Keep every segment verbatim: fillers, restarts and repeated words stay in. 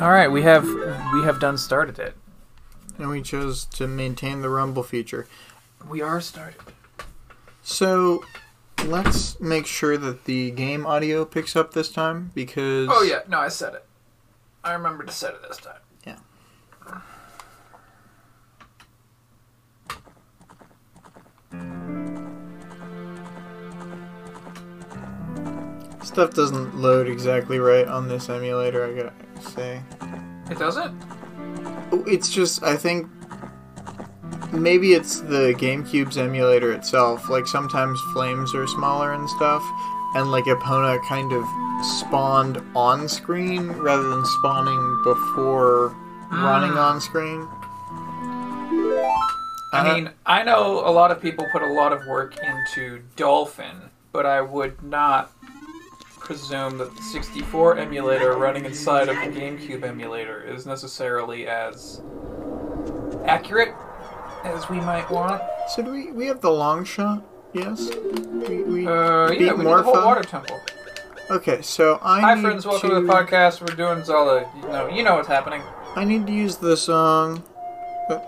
All right, we have we have done started it, and we chose to maintain the rumble feature. We are started. So let's make sure that the game audio picks up this time, because oh yeah, no, I said it. I remember to set it this time. Yeah. Stuff doesn't load exactly right on this emulator, I gotta say. It doesn't? It's just, I think, maybe it's the GameCube's emulator itself. Like, sometimes flames are smaller and stuff, and like Epona kind of spawned on screen rather than spawning before mm. running on screen. I uh, mean, I know a lot of people put a lot of work into Dolphin, but I would not presume that the sixty-four emulator running inside of the GameCube emulator is necessarily as accurate as we might want. So do we, we have the long shot? Yes. We, we uh, beat yeah, we Morpha. Did the whole water temple. Okay, so I Hi, need friends. Welcome to... to the podcast. We're doing Zelda. You know, you know what's happening. I need to use the song. But...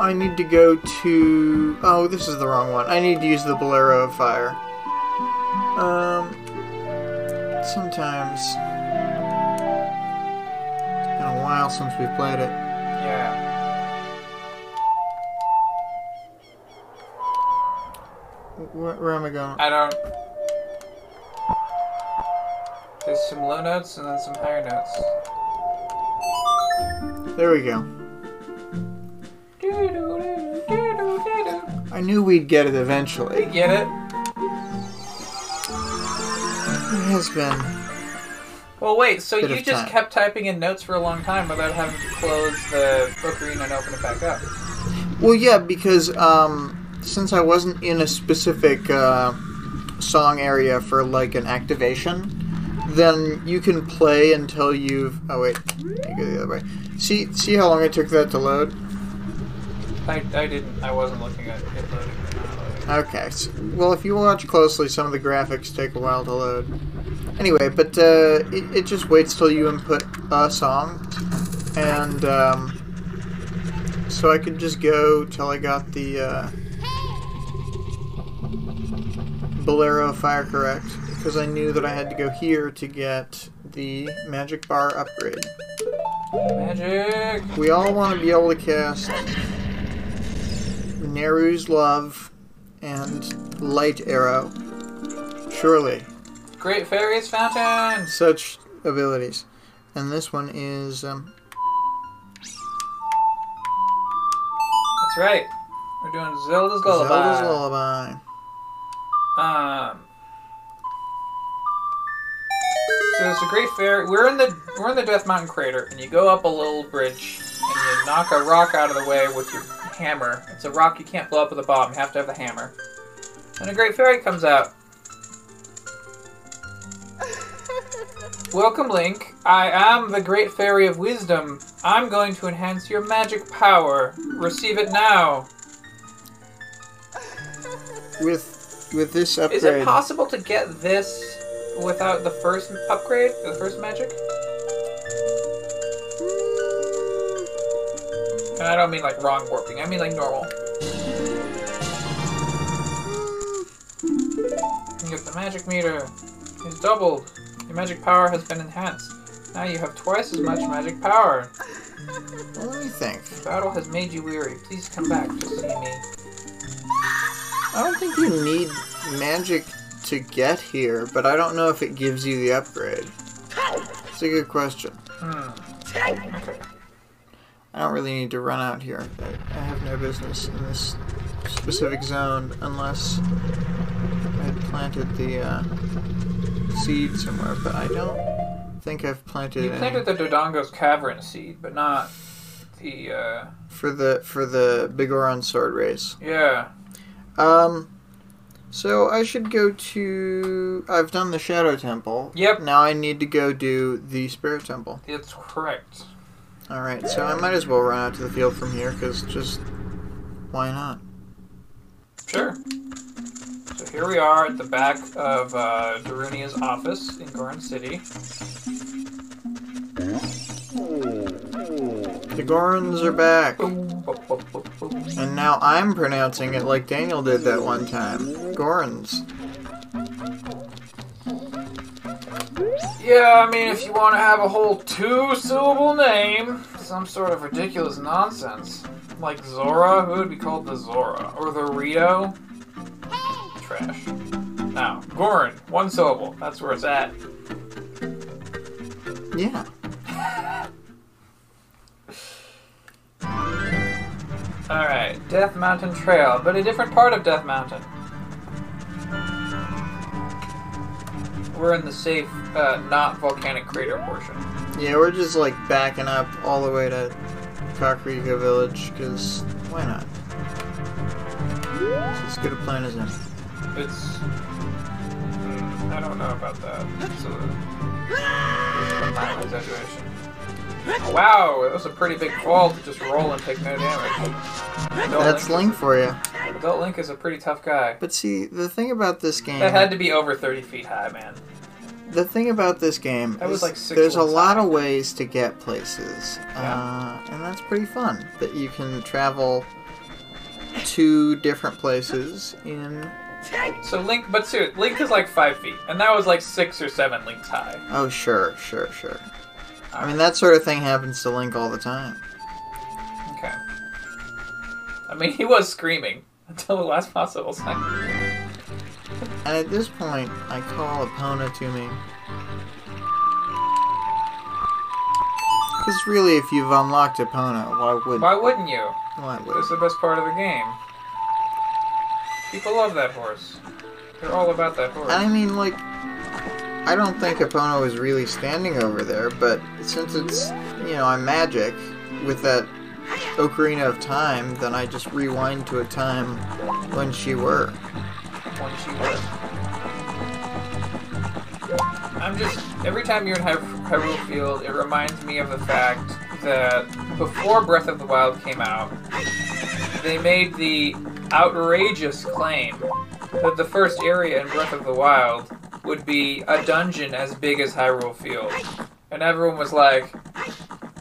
I need to go to... Oh, this is the wrong one. I need to use the Bolero of Fire. Um, sometimes... It's been a while since we played it. Yeah. Where, where am I going? I don't... There's some low notes and then some higher notes. There we go. I knew we'd get it eventually. We get it. It has been... Well, wait, so you just time. kept typing in notes for a long time without having to close the ocarina and open it back up. Well, yeah, because, um... since I wasn't in a specific uh, song area for, like, an activation, then you can play until you've... Oh, wait. I go the other way. See see how long it took that to load? I, I didn't. I wasn't looking at it loading. Okay. So, well, if you watch closely, some of the graphics take a while to load. Anyway, but uh, it, it just waits till you input a song. And um, so I could just go till I got the... Uh, Bolero Fire correct, because I knew that I had to go here to get the magic bar upgrade. Magic! We all want to be able to cast Nayru's Love and Light Arrow. Surely. Great Fairies Fountain! Such abilities. And this one is... Um... That's right. We're doing Zelda's Lullaby. Zelda's Lullaby. Um. So it's a great fair. We're in the we're in the Death Mountain crater, and you go up a little bridge, and you knock a rock out of the way with your hammer. It's a rock you can't blow up with a bomb. You have to have the hammer. And a great fairy comes out. Welcome, Link. I am the Great Fairy of Wisdom. I'm going to enhance your magic power. Receive it now. With. With this upgrade. Is it possible to get this without the first upgrade? The first magic? And I don't mean like wrong warping, I mean like normal. You get the magic meter. It's doubled. Your magic power has been enhanced. Now you have twice as much magic power. What do you think? The battle has made you weary. Please come back to see me. I don't think you need magic to get here, but I don't know if it gives you the upgrade. It's a good question. Hmm. Okay. I don't really need to run out here. I have no business in this specific zone unless I had planted the uh, seed somewhere, but I don't think I've planted. You planted any. The Dodongo's Cavern seed, but not the. Uh... For the for the Bigoron sword race. Yeah. Um, so I should go to... I've done the Shadow Temple. Yep. Now I need to go do the Spirit Temple. That's correct. Alright, so I might as well run out to the field from here, because just... Why not? Sure. So Here we are at the back of uh, Darunia's office in Goron City. The Gorons are back. And now I'm pronouncing it like Daniel did that one time. Gorons. Yeah, I mean, if you want to have a whole two-syllable name, some sort of ridiculous nonsense. Like Zora, who would be called the Zora? Or the Rio? Trash. Now, Goron, one syllable. That's where it's at. Yeah. Alright, Death Mountain Trail, but a different part of Death Mountain. We're in the safe, uh, not volcanic crater portion. Yeah, we're just like backing up all the way to Kakariko Village, because why not? It's as good a plan as any. It's... Mm, I don't know about that. It's a... exaggeration. Wow, that was a pretty big fall to just roll and take no damage. Adult That's Link, Link for you. Adult Link is a pretty tough guy. But see, the thing about this game... That had to be over thirty feet high, man. The thing about this game that is was like six there's a lot high. of ways to get places. Yeah. Uh, and that's pretty fun. That you can travel to different places in... So Link, but seriously, Link is like five feet. And that was like six or seven Links high. Oh, sure, sure, sure. I mean, that sort of thing happens to Link all the time. Okay. I mean, he was screaming until the last possible second. And at this point, I call Epona to me. Because really, if you've unlocked Epona, why wouldn't... Why wouldn't you? Why wouldn't? It's the best part of the game. People love that horse. They're all about that horse. I mean, like... I don't think Epona was really standing over there, but since it's, you know, I'm magic, with that Ocarina of Time, then I just rewind to a time when she were. When she were. I'm just, every time you're in Hy Hyrule Field, it reminds me of the fact that before Breath of the Wild came out, they made the outrageous claim that the first area in Breath of the Wild would be a dungeon as big as Hyrule Field. And everyone was like,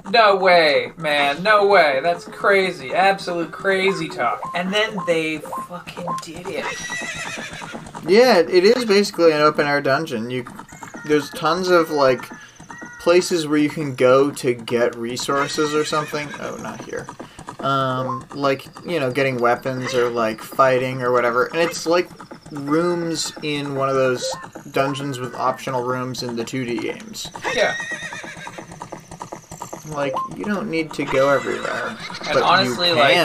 no way, man, no way, that's crazy, absolute crazy talk. And then they fucking did it. Yeah, it is basically an open-air dungeon. You, there's tons of, like, places where you can go to get resources or something. Oh, not here. Um, like, you know, getting weapons or, like, fighting or whatever. And it's, like, rooms in one of those dungeons with optional rooms in the two D games. Yeah. Like, you don't need to go everywhere. And honestly, like,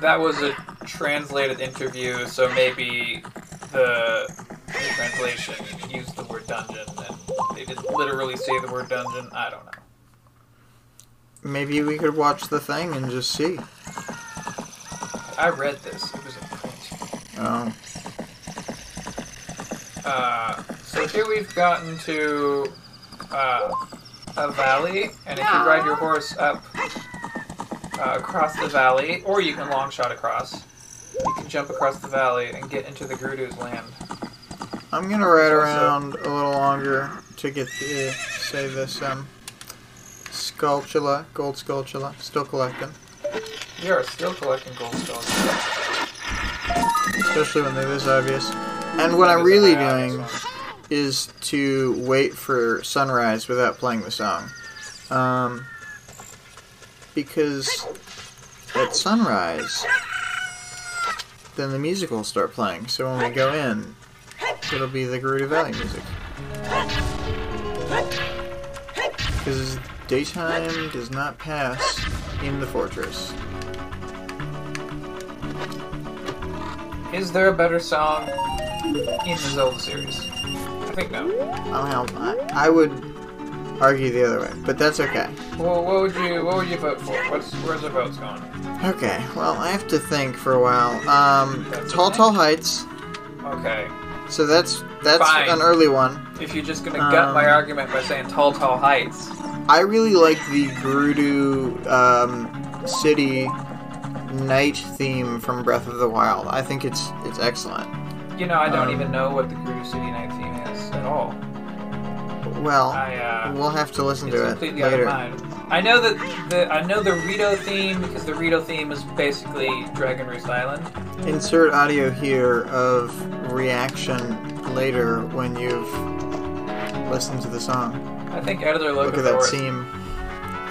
that was a translated interview, so maybe the, the translation used the word dungeon, and they didn't literally say the word dungeon. I don't know. Maybe we could watch the thing and just see. I read this. It was in print. Oh. Uh, so here we've gotten to uh, a valley, and if you ride your horse up uh, across the valley, or you can long shot across, you can jump across the valley and get into the Gerudo's land. I'm gonna ride around a little longer to get the, say this, um, Skulltula, gold Skulltula, still collecting. You are still collecting gold Skulltula. Especially when they're this obvious. And what I'm really doing is to wait for sunrise without playing the song. Um, because at sunrise, then the music will start playing. So when we go in, it'll be the Gerudo Valley music. Because daytime does not pass in the fortress. Is there a better song in the Zelda series? I think no. I don't know. I would argue the other way, but that's okay. Well, what would you what would you vote for? What's where's the votes going? Okay. Well, I have to think for a while. Um, Tall Tall Heights. Okay. So that's that's Fine. an early one. If you're just gonna um, gut my argument by saying Tall Tall Heights. I really like the Gerudo um, City night theme from Breath of the Wild. I think it's it's excellent. You know, I don't um, even know what the Gerudo City Night theme is at all. Well, I, uh, we'll have to listen to it later. I know that the I know the Rito theme, because the Rito theme is basically Dragon Roost Island. Insert audio here of reaction later when you've listened to the song. I think editor look at that it. seam.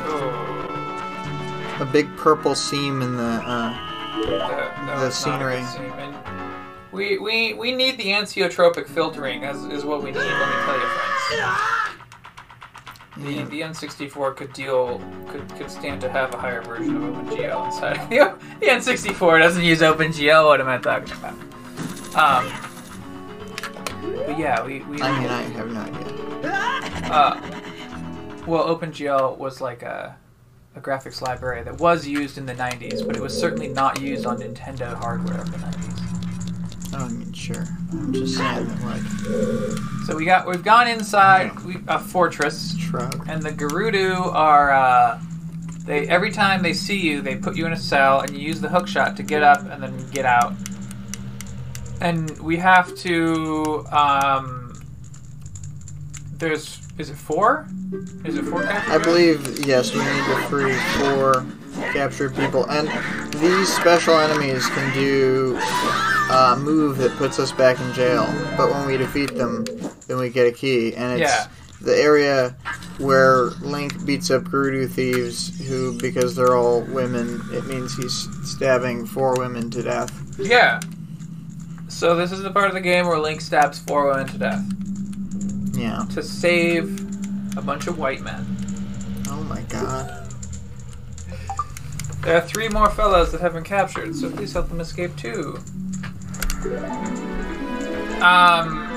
Oh. A big purple seam in the uh, no, no, the scenery. We, we we need the ansiotropic filtering, as is what we need. Let me tell you, friends. The the N sixty-four could deal could could stand to have a higher version of OpenGL inside of the the N sixty-four doesn't use OpenGL. What am I talking about? Um. But yeah, we we. I mean, I have no idea. Uh. Well, OpenGL was like a a graphics library that was used in the nineties, but it was certainly not used on Nintendo hardware of the nineties. I mean, sure. I'm just saying that, like. So we got, we've gone inside we, a fortress, truck. and the Gerudo are. Uh, they every time they see you, they put you in a cell, and you use the hookshot to get up and then get out. And we have to. Um, there's is it four? Is it four? I believe yes. We need to free four captured people, and these special enemies can do. Uh, move that puts us back in jail, but when we defeat them, then we get a key, and it's yeah. the area where Link beats up Gerudo thieves, who, because they're all women, it means he's stabbing four women to death. Yeah. So this is the part of the game where Link stabs four women to death. Yeah. To save a bunch of white men. Oh my god. There are three more fellows that have been captured, so please help them escape too. Um,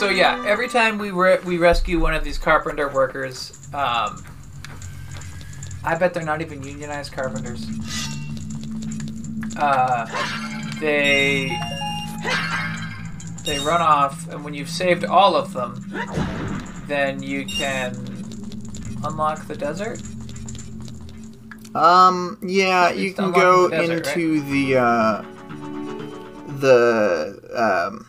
so yeah, every time we re we rescue one of these carpenter workers, um, I bet they're not even unionized carpenters. Uh, they they run off, and when you've saved all of them, then you can unlock the desert. Um, yeah, you can go the desert, into right? the. Uh... The um,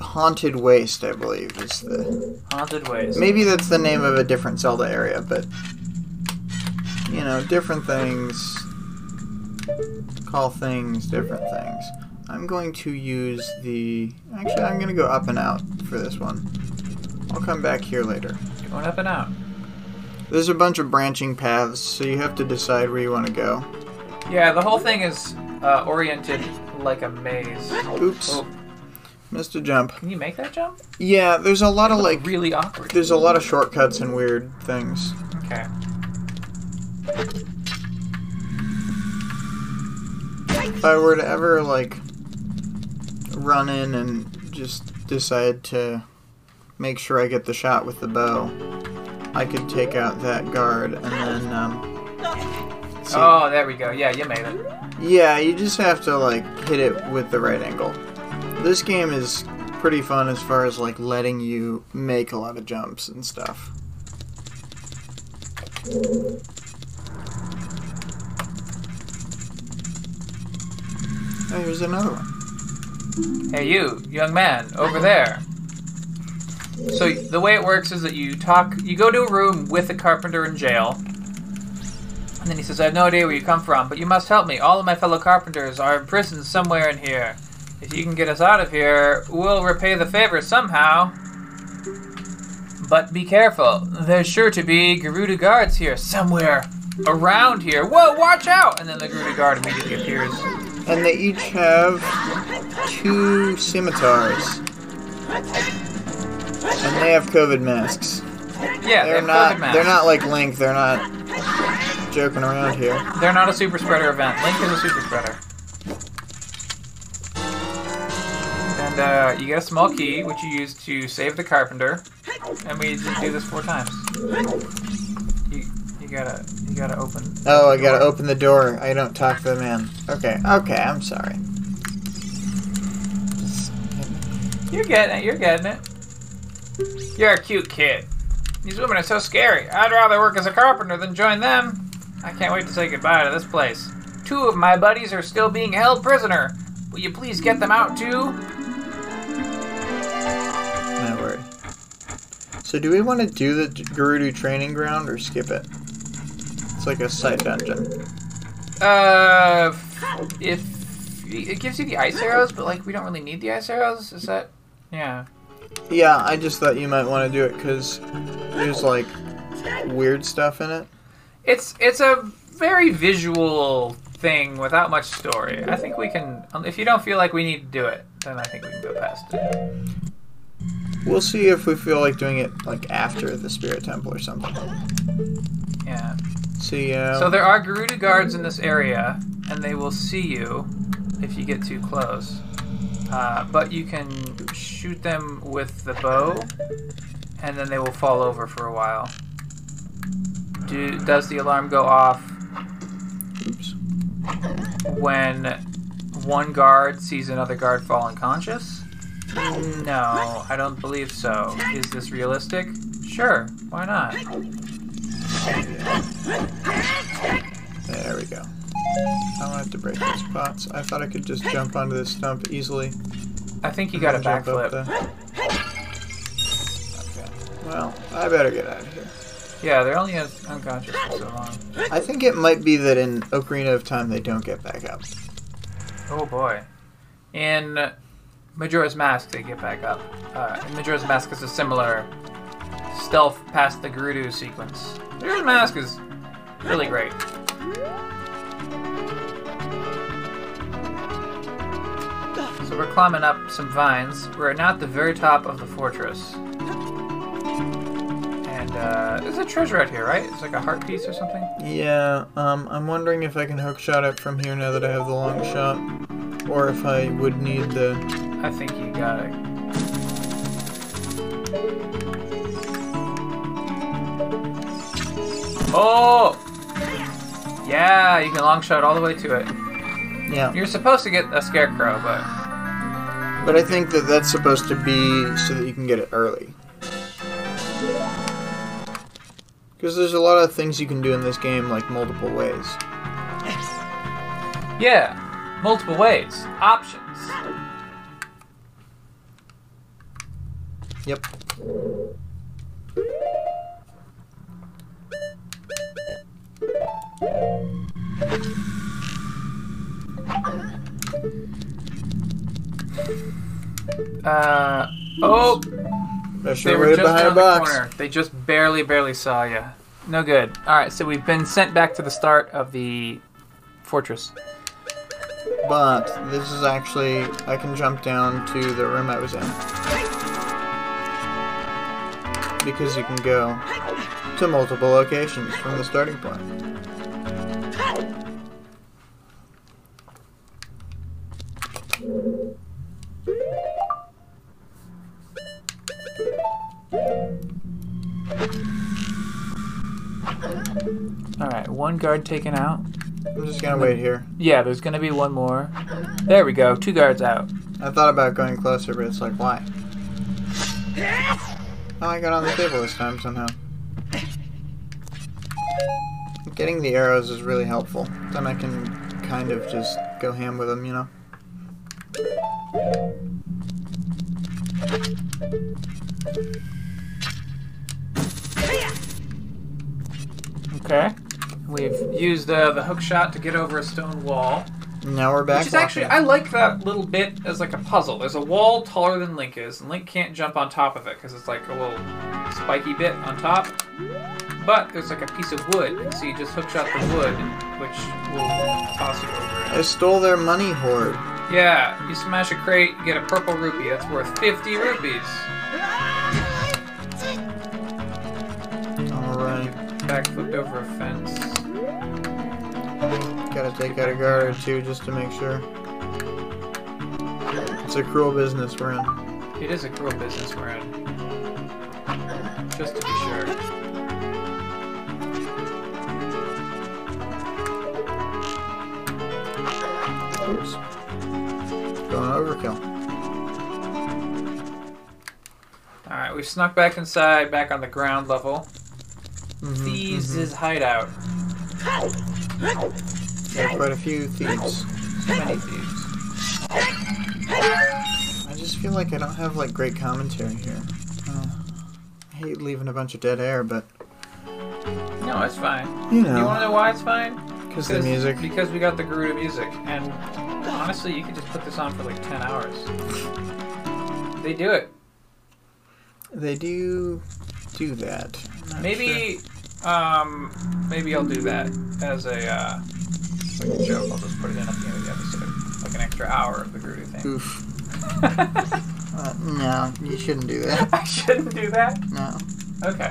Haunted Waste, I believe, is the... Haunted Waste. Maybe that's the name of a different Zelda area, but... You know, different things... Call things different things. I'm going to use the... Actually, I'm going to go up and out for this one. I'll come back here later. Going up and out. There's a bunch of branching paths, so you have to decide where you want to go. Yeah, the whole thing is uh, oriented... like a maze. Oops. Oh. Missed a jump. Can you make that jump? Yeah, there's a lot of like... really awkward. There's a lot of shortcuts and weird things. Okay. If I were to ever like... run in and just decide to... make sure I get the shot with the bow, I could take out that guard and then... Um, see. Oh, there we go. Yeah, you made it. Yeah, you just have to, like, hit it with the right angle. This game is pretty fun as far as, like, letting you make a lot of jumps and stuff. Oh, here's another one. Hey, you, young man, over there. So, the way it works is that you talk... You go to a room with a carpenter in jail... And then he says, I have no idea where you come from, but you must help me. All of my fellow carpenters are imprisoned somewhere in here. If you can get us out of here, we'll repay the favor somehow. But be careful. There's sure to be Gerudo guards here somewhere around here. Whoa, watch out! And then the Gerudo guard immediately appears. And they each have two scimitars. And they have COVID masks. Yeah, they're they have not, COVID masks. They're not like Link, they're not... joking around here. They're not a super spreader event. Link is a super spreader. And uh, you get a small key, which you use to save the carpenter. And we do this four times. You you gotta you gotta open. Oh, I gotta open the door. I don't talk to the man. Okay, okay, I'm sorry. You're getting it. You're getting it. You're a cute kid. These women are so scary. I'd rather work as a carpenter than join them. I can't wait to say goodbye to this place. Two of my buddies are still being held prisoner. Will you please get them out too? So do we want to do the Gerudo training ground or skip it? It's like a side dungeon. Uh, if it gives you the ice arrows, but like we don't really need the ice arrows. Is that? Yeah. Yeah, I just thought you might want to do it because there's like weird stuff in it. It's it's a very visual thing without much story. I think we can. If you don't feel like we need to do it, then I think we can go past it. We'll see if we feel like doing it like after the Spirit Temple or something. Yeah. See. So, yeah. So there are Gerudo guards in this area, and they will see you if you get too close. Uh, but you can shoot them with the bow, and then they will fall over for a while. Do, does the alarm go off Oops. when one guard sees another guard fall unconscious? No, I don't believe so. Is this realistic? Sure, why not? There we go. I don't have to break these pots. I thought I could just jump onto this stump easily. I think you got a backflip. Okay. Well, I better get out of here. Yeah, they're only unconscious for so long. I think it might be that in Ocarina of Time they don't get back up. Oh boy. In Majora's Mask they get back up. Uh, in Majora's Mask is a similar stealth past the Gerudo sequence. Majora's Mask is really great. So we're climbing up some vines. We're now at the very top of the fortress. And, uh, there's a treasure out here, right? It's like a heart piece or something? Yeah, um, I'm wondering if I can hookshot it from here now that I have the long shot. Or if I would need the... I think you got it. Oh! Yeah, you can long shot all the way to it. Yeah. You're supposed to get a scarecrow, but... But I think that that's supposed to be so that you can get it early. Because there's a lot of things you can do in this game, like, multiple ways. Yeah, multiple ways. Options. Yep. Uh, oh! They're they were just behind down the box. corner. They just barely, barely saw you. No good. Alright, so we've been sent back to the start of the fortress. But this is actually... I can jump down to the room I was in. Because you can go to multiple locations from the starting point. Alright, one guard taken out. I'm just gonna wait here. Yeah, there's gonna be one more. There we go, two guards out. I thought about going closer, but it's like, why? Oh, I got on the table this time somehow. Getting the arrows is really helpful. Then I can kind of just go ham with them, you know? Okay. We've used uh, the hook shot to get over a stone wall. Now we're back. Which is actually, I like that little bit as like a puzzle. There's a wall taller than Link is, and Link can't jump on top of it because it's like a little spiky bit on top. But there's like a piece of wood, and so you just hook shot the wood, which will toss you over it. I stole their money hoard. Yeah, you smash a crate, you get a purple rupee. That's worth fifty rupees. Back flipped over a fence. Gotta take out a guard or two just to make sure. It's a cruel business we're in. It is a cruel business we're in. Just to be sure. Oops. Going overkill. Alright, we've snuck back inside, back on the ground level. Mm-hmm, thieves mm-hmm. is hideout. There are quite a few thieves. So many thieves. I just feel like I don't have like great commentary here. Oh, I hate leaving a bunch of dead air, but... No, it's fine. You know. You want to know why it's fine? Because the music. Because we got the Gerudo music. And honestly, you could just put this on for like ten hours. They do it. They do do that. Maybe, sure. um, maybe I'll do that as a, uh, like a joke. I'll just put it in at the end of the episode. Like an extra hour of the Gerudo thing. Oof. uh, no, you shouldn't do that. I shouldn't do that? No. Okay.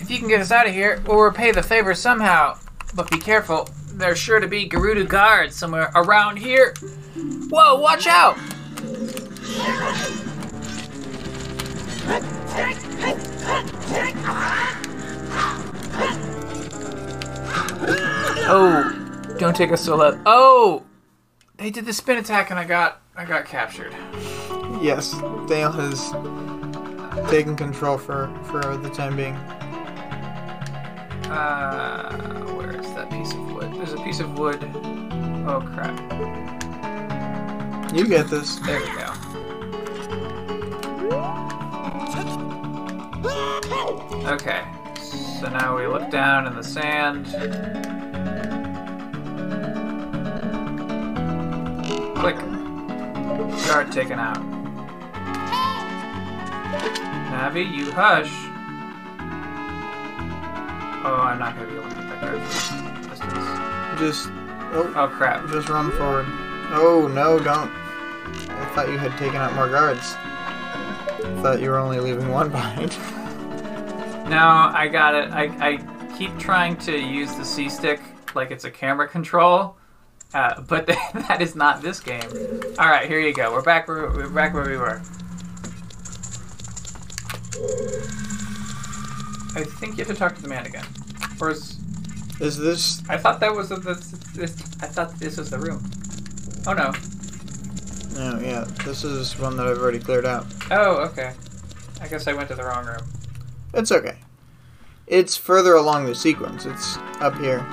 If you can get us out of here, we'll repay the favor somehow. But be careful. There's sure to be Gerudo guards somewhere around here. Whoa, watch out! Oh, don't take us so loud. Oh! They did the spin attack and I got I got captured. Yes, Dale has taken control for, for the time being. Uh, where is that piece of wood? There's a piece of wood. Oh, crap. You get this. There you go. Okay. So now we look down in the sand. Click. Guard taken out. Navi, you hush. Oh, I'm not going to be able to get that guard. Just... Oh, oh, crap. Just run forward. Oh, no, don't. I thought you had taken out more guards. I thought you were only leaving one behind. No, I got it. I, I keep trying to use the C-stick like it's a camera control, uh, but that is not this game. All right, here you go. We're back where, we're back where we were. I think you have to talk to the man again. Or is... Is this... I thought that was the... This, this, I thought this was the room. Oh, no. No, yeah. This is one that I've already cleared out. Oh, okay. I guess I went to the wrong room. It's okay. It's further along the sequence. It's up here.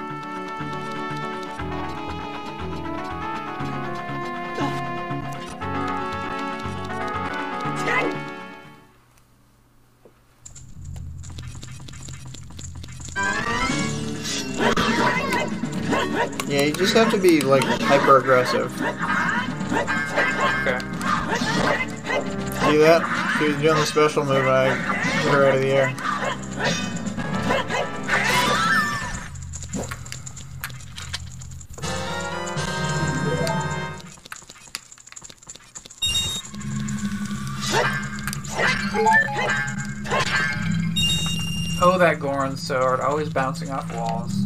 Yeah, you just have to be, like, hyper-aggressive. Okay. See that? She was doing the special move, I hit her out of the air. Oh, that Goron sword, always bouncing off walls.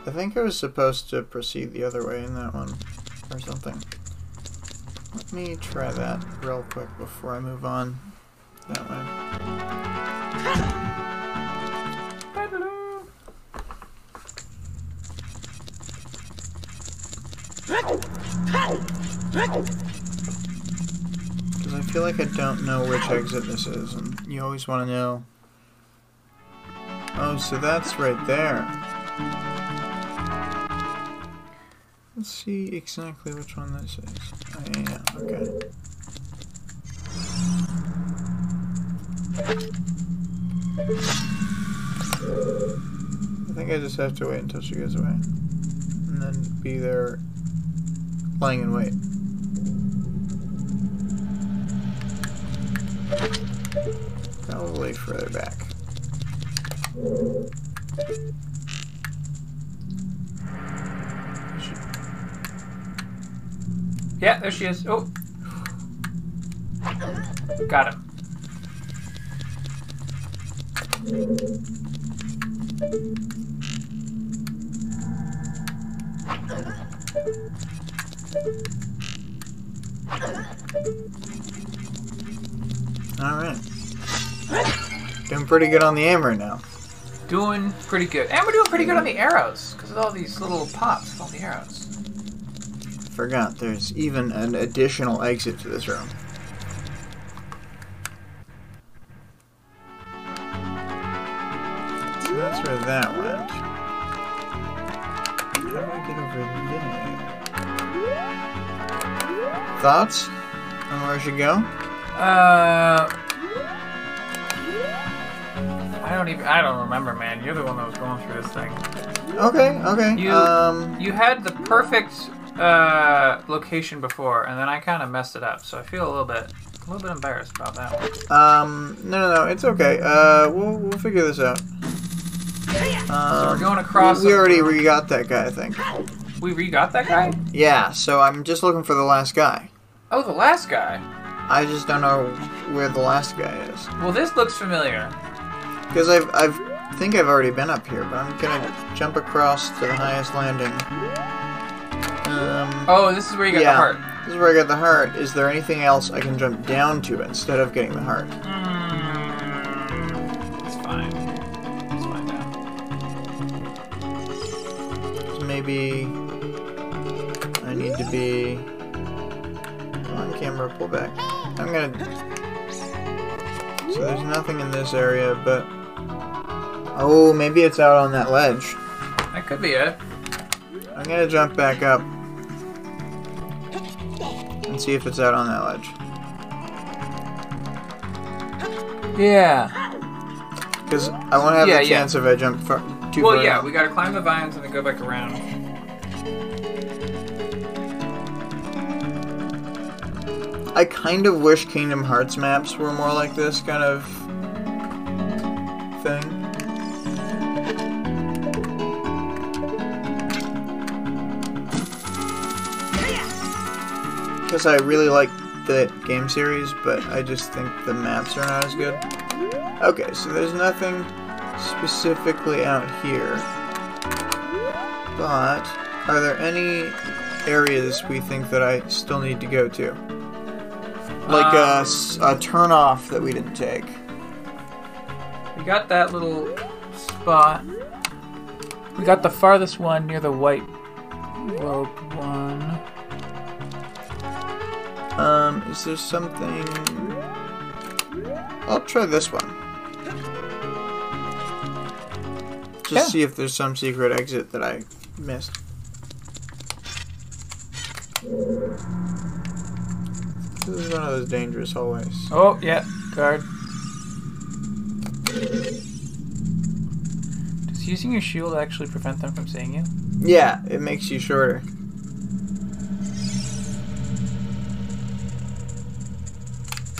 I think I was supposed to proceed the other way in that one, or something. Let me try that real quick before I move on that way. Because I feel like I don't know which exit this is, and you always want to know. Oh, so that's right there. Let's see exactly which one this is. Oh, yeah, okay. I think I just have to wait until she goes away. And then be there lying in wait. Probably further back. Yeah, there she is. Oh. Got him. Alright. Doing pretty good on the aim right now. Doing pretty good. And we're doing pretty good on the arrows, because of all these little pops with all the arrows. Forgot, there's even an additional exit to this room. So that's where that went. How do I get over there? Thoughts on where I should go? Uh... I don't even. I don't remember, man. You're the one that was going through this thing. Okay. Okay. You um, you had the perfect uh, location before, and then I kind of messed it up. So I feel a little bit, a little bit embarrassed about that one. Um. No, no, no. It's okay. Uh, we'll we'll figure this out. Um, so we're going across. We, we already re-got that guy, I think. We re-got that guy? Yeah. So I'm just looking for the last guy. Oh, the last guy. I just don't know where the last guy is. Well, this looks familiar. Because I've, I've, I think I've already been up here, but I'm gonna jump across to the highest landing. Um, oh, this is where you got yeah, the heart. This is where I got the heart. Is there anything else I can jump down to instead of getting the heart? Mm, it's fine. It's fine now. So maybe I need to be on camera. Pull back. I'm gonna. So there's nothing in this area, but... Oh, maybe it's out on that ledge. That could be it. I'm gonna jump back up and see if it's out on that ledge. Yeah. Because I won't have yeah, the chance yeah. if I jump far, too well, far. Well, yeah, we gotta climb the vines and then go back around. I kind of wish Kingdom Hearts maps were more like this kind of thing. Because I really like the game series, but I just think the maps are not as good. Okay, so there's nothing specifically out here. But, are there any areas we think that I still need to go to? Like a, a turn-off that we didn't take. We got that little spot. We got the farthest one near the white rope one. Um, is there something... I'll try this one. Just yeah. see if there's some secret exit that I missed. This is one of those dangerous hallways. Oh, yeah. Guard. Does using your shield actually prevent them from seeing you? Yeah, it makes you shorter.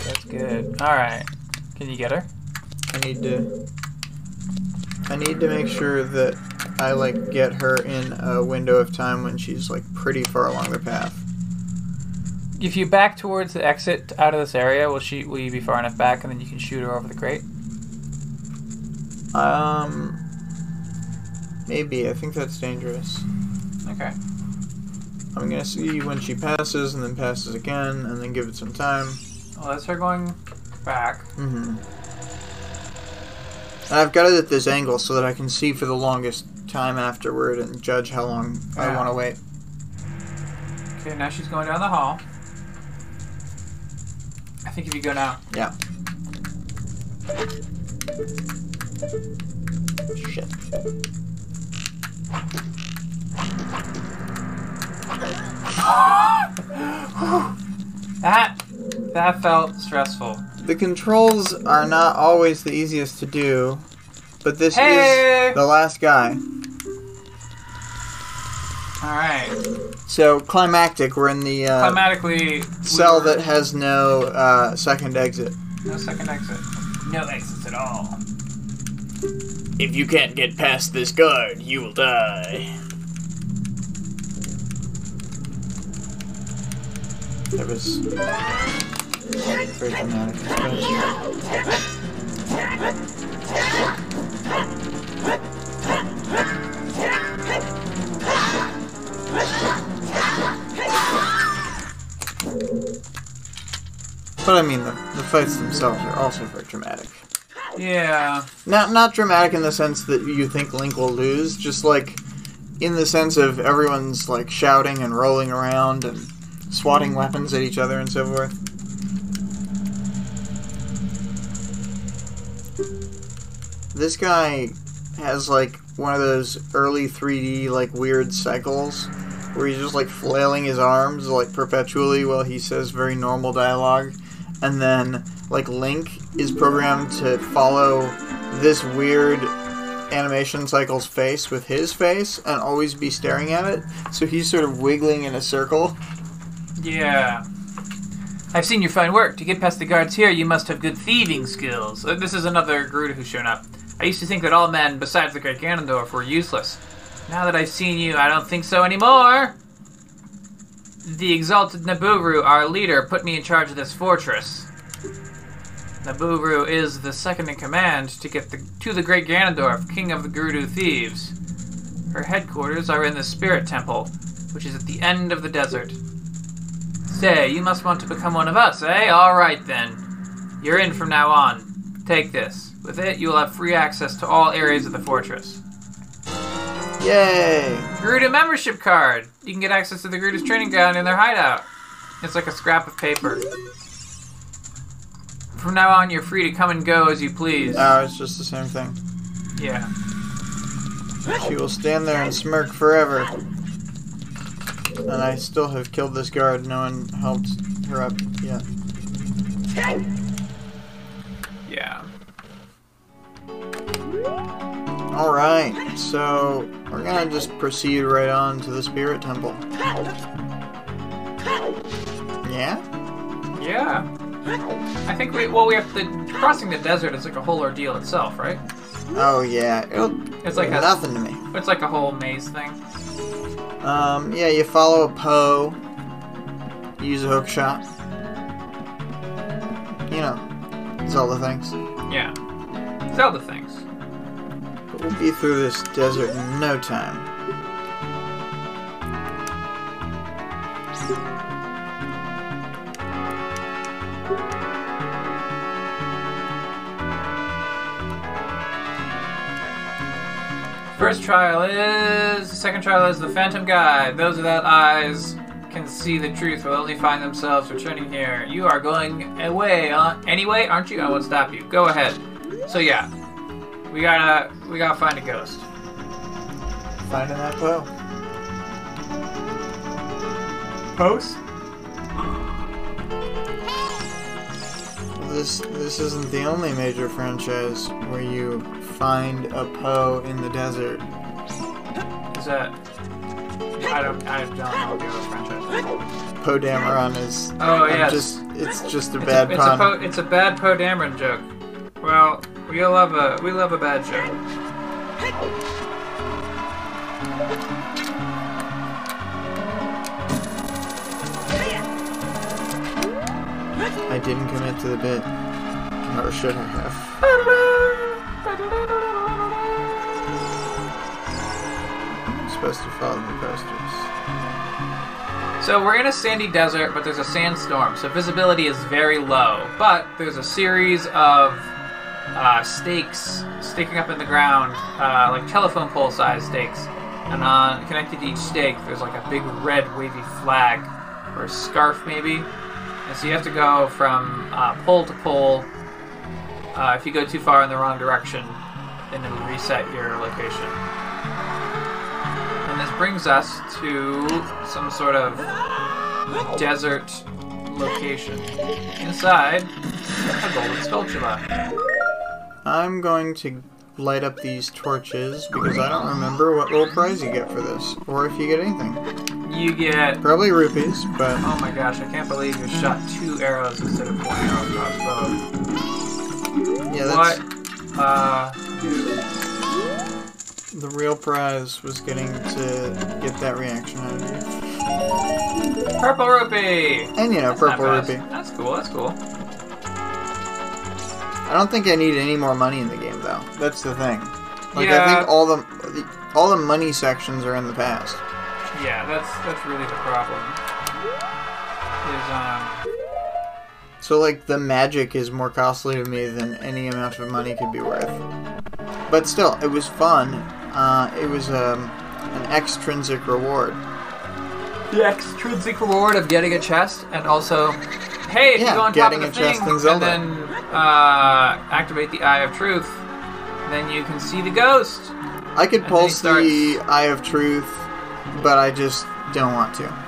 That's good. Alright. Can you get her? I need to... I need to make sure that I, like, get her in a window of time when she's, like, pretty far along the path. If you back towards the exit out of this area, will she will you be far enough back and then you can shoot her over the crate? Um maybe. I think that's dangerous. Okay. I'm gonna see when she passes and then passes again and then give it some time. Oh, that's her going back. Mm-hmm. And I've got it at this angle so that I can see for the longest time afterward and judge how long yeah. I wanna wait. Okay, now she's going down the hall. I think if you go now. Yeah. Shit. that that felt stressful. The controls are not always the easiest to do, but this hey! is the last guy. All right. So, climactic, we're in the uh, Climatically, cell that has no uh, second exit. No second exit. No exits at all. If you can't get past this guard, you will die. That was very dramatic. But I mean, the, the fights themselves are also very dramatic. Yeah. Not, not dramatic in the sense that you think Link will lose, just like in the sense of everyone's like shouting and rolling around and swatting weapons at each other and so forth. This guy has like one of those early three D like weird cycles where he's just like flailing his arms like perpetually while he says very normal dialogue, and then like Link is programmed to follow this weird animation cycle's face with his face and always be staring at it, so he's sort of wiggling in a circle. Yeah. I've seen your fine work. To get past the guards here, you must have good thieving skills. Uh, this is another Gerudo who's shown up. I used to think that all men, besides the great Ganondorf, were useless. Now that I've seen you, I don't think so anymore! The exalted Nabooru, our leader, put me in charge of this fortress. Nabooru is the second-in-command to get the, to the great Ganondorf, king of the Gerudo thieves. Her headquarters are in the Spirit Temple, which is at the end of the desert. Say, you must want to become one of us, eh? Alright then. You're in from now on. Take this. With it, you'll have free access to all areas of the fortress. Yay! Gerudo membership card! You can get access to the Gerudo's training ground in their hideout. It's like a scrap of paper. From now on, you're free to come and go as you please. Oh, it's just the same thing. Yeah. She will stand there and smirk forever. And I still have killed this guard. No one helped her up yet. Yeah. Alright, so we're gonna just proceed right on to the Spirit Temple. Yeah? Yeah. I think we, well, we have to, crossing the desert is like a whole ordeal itself, right? Oh, yeah. It'll, it's like nothing a, to me. It's like a whole maze thing. Um, yeah, you follow a Poe, use a hook shot. You know, Zelda things. Yeah. Zelda things. But we'll be through this desert in no time. First trial is... The second trial is the Phantom Guide. Those without eyes can see the truth will only find themselves returning here. You are going away uh, anyway, aren't you? I won't stop you. Go ahead. So yeah, we gotta we gotta find a ghost. Finding that Poe. Post? This this isn't the only major franchise where you find a Poe in the desert. Is that? I don't. I don't know the other franchise. Poe Dameron is. Oh yeah. Just it's just a it's bad a, it's, pun. A po, it's a bad Poe Dameron joke. Well, we love a we love a bad joke. I didn't commit to the bit, or should I have? I'm supposed to follow the posters. So we're in a sandy desert, but there's a sandstorm, so visibility is very low. But there's a series of uh, stakes sticking up in the ground, uh, like telephone pole-sized stakes. And uh, connected to each stake, there's like a big red wavy flag, or a scarf maybe. And so you have to go from uh, pole to pole. Uh, if you go too far in the wrong direction, then it'll reset your location. And this brings us to some sort of desert location. Inside, a golden spatula. I'm going to light up these torches because I don't remember what little prize you get for this, or if you get anything. You get... Probably rupees, but... Oh my gosh, I can't believe you shot two arrows instead of one arrow crossbow. Yeah, that's... What? Uh... Dude. The real prize was getting to get that reaction out of you. Purple rupee! And, you know, that's purple rupee. That's cool, that's cool. I don't think I need any more money in the game, though. That's the thing. Like, yeah. I think all the, the, all the money sections are in the past. Yeah, that's that's really the problem. Is um So, like, the magic is more costly to me than any amount of money could be worth. But still, it was fun. Uh, it was um, an extrinsic reward. The extrinsic reward of getting a chest, and also, hey, if yeah, you go on top of the thing, and Zelda. then uh, activate the Eye of Truth, then you can see the ghost. I could and pulse starts... the Eye of Truth, but I just don't want to.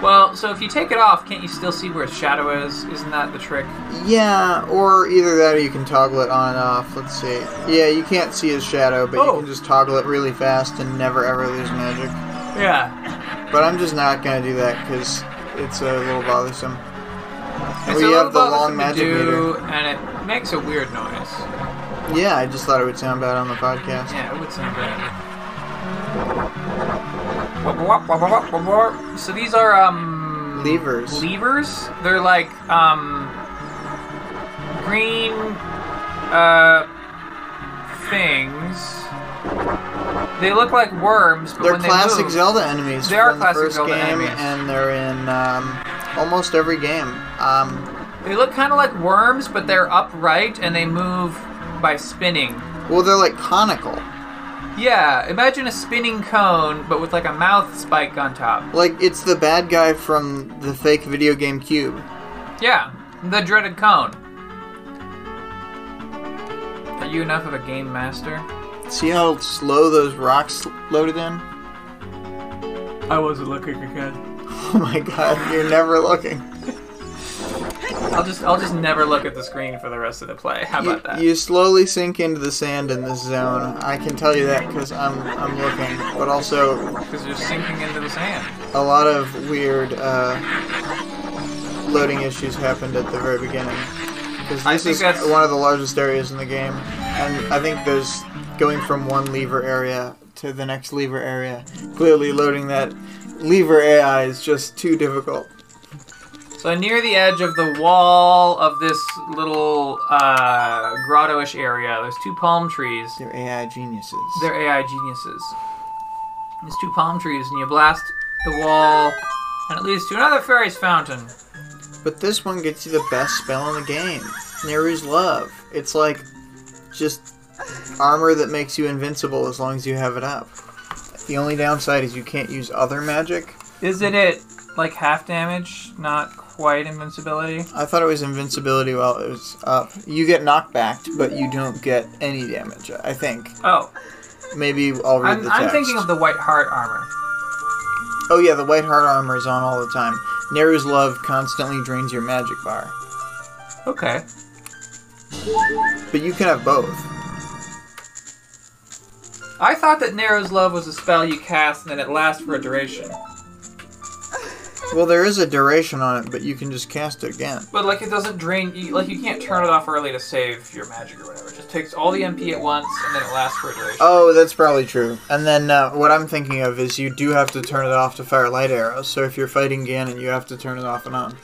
Well, so if you take it off, can't you still see where Shadow is? Isn't that the trick? Yeah, or either that or you can toggle it on and off. Let's see. Yeah, you can't see his shadow, but oh. you can just toggle it really fast and never ever lose magic. Yeah. But I'm just not going to do that because it's a little bothersome. It's we a have the long magic do, meter. And it makes a weird noise. Yeah, I just thought it would sound bad on the podcast. Yeah, it would sound bad. So these are, um... levers. Levers? They're like, um... green... Uh... things. They look like worms, but they're when they move... They're classic Zelda enemies. They are classic Zelda enemies. And they're in, um... almost every game. Um... They look kind of like worms, but they're upright, and they move by spinning. Well, they're like conical. Yeah, imagine a spinning cone, but with like a mouth spike on top. Like, it's the bad guy from the fake video game Cube. Yeah, the dreaded cone. Are you enough of a game master? See how slow those rocks loaded in? I wasn't looking again. Oh my god, you're never looking. I'll just I'll just never look at the screen for the rest of the play. How you, about that? You slowly sink into the sand in this zone. I can tell you that because I'm I'm looking, but also because you're sinking into the sand. A lot of weird uh, loading issues happened at the very beginning. Because this is that's... one of the largest areas in the game, and I think there's going from one lever area to the next lever area. Clearly, loading that lever A I is just too difficult. So near the edge of the wall of this little uh, grotto-ish area, there's two palm trees. They're A I geniuses. They're A I geniuses. There's two palm trees, and you blast the wall, and it leads to another fairy's fountain. But this one gets you the best spell in the game. Nayru's Love. It's like just armor that makes you invincible as long as you have it up. The only downside is you can't use other magic. Isn't it like half damage, not quite invincibility? I thought it was invincibility while it was up. You get knockbacked, but you don't get any damage, I think. Oh. Maybe I'll read I'm, the text. I'm thinking of the white heart armor. Oh yeah, the white heart armor is on all the time. Nayru's Love constantly drains your magic bar. Okay. But you can have both. I thought that Nayru's Love was a spell you cast and then it lasts for a duration. Well, there is a duration on it, but you can just cast it again. But, like, it doesn't drain... You, like, you can't turn it off early to save your magic or whatever. It just takes all the M P at once, and then it lasts for a duration. Oh, that's probably true. And then uh, what I'm thinking of is you do have to turn it off to fire light arrows. So if you're fighting Ganon, you have to turn it off and on.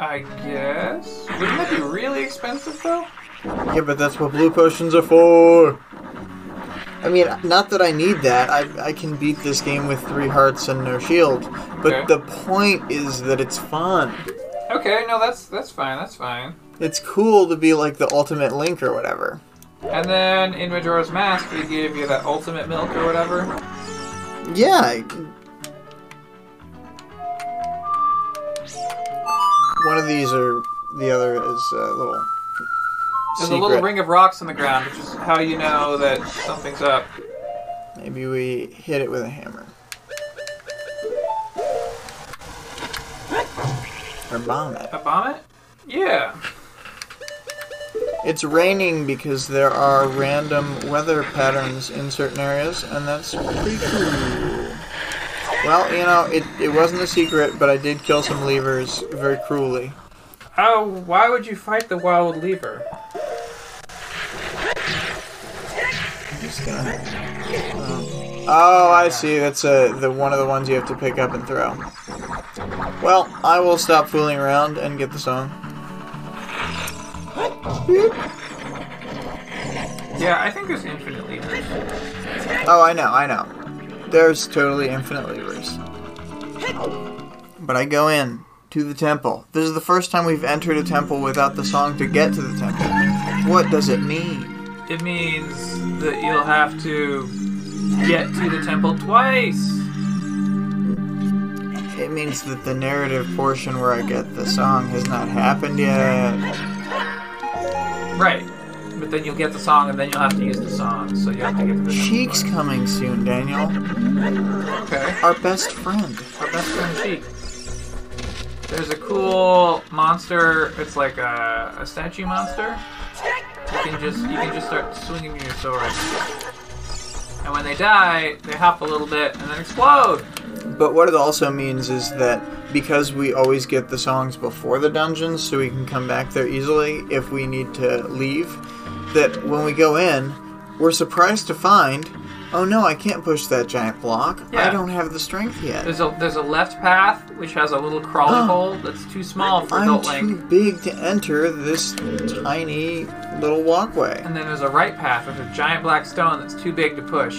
I guess? Wouldn't that be really expensive, though? Yeah, but that's what blue potions are for! I mean, not that I need that. I I can beat this game with three hearts and no shield. But okay. The point is that it's fun. Okay, no, that's that's fine, that's fine. It's cool to be like the ultimate Link or whatever. And then in Majora's Mask, they gave you that ultimate milk or whatever. Yeah. I... One of these or the other is a little... There's secret. A little ring of rocks on the ground, which is how you know that something's up. Maybe we hit it with a hammer. Or bomb it. A bomb it? Yeah. It's raining because there are random weather patterns in certain areas, and that's pretty cool. Well, you know, it, it wasn't a secret, but I did kill some levers very cruelly. Oh, why would you fight the wild lever? Gonna, um, oh, I see. That's a, the one of the ones you have to pick up and throw. Well, I will stop fooling around and get the song. Yeah, I think there's infinite levers. Oh, I know, I know. There's totally infinite levers. but I go in to the temple. This is the first time we've entered a temple without the song to get to the temple. What does it mean? It means that you'll have to get to the temple twice. It means that the narrative portion where I get the song has not happened yet. Right. But then you'll get the song, and then you'll have to use the song, so you have to get to the Sheik's part. Coming soon, Daniel. Okay. Our best friend. Our best friend, Sheik. There's a cool monster. It's like a, a statue monster. You can just you can just start swinging your sword, and when they die, they hop a little bit and then explode. But what it also means is that because we always get the songs before the dungeons, so we can come back there easily if we need to leave, that when we go in, we're surprised to find, oh no, I can't push that giant block. Yeah. I don't have the strength yet. There's a there's a left path, which has a little crawly oh, hole that's too small for adult length. I'm too big to enter this tiny little walkway. And then there's a right path with a giant black stone that's too big to push.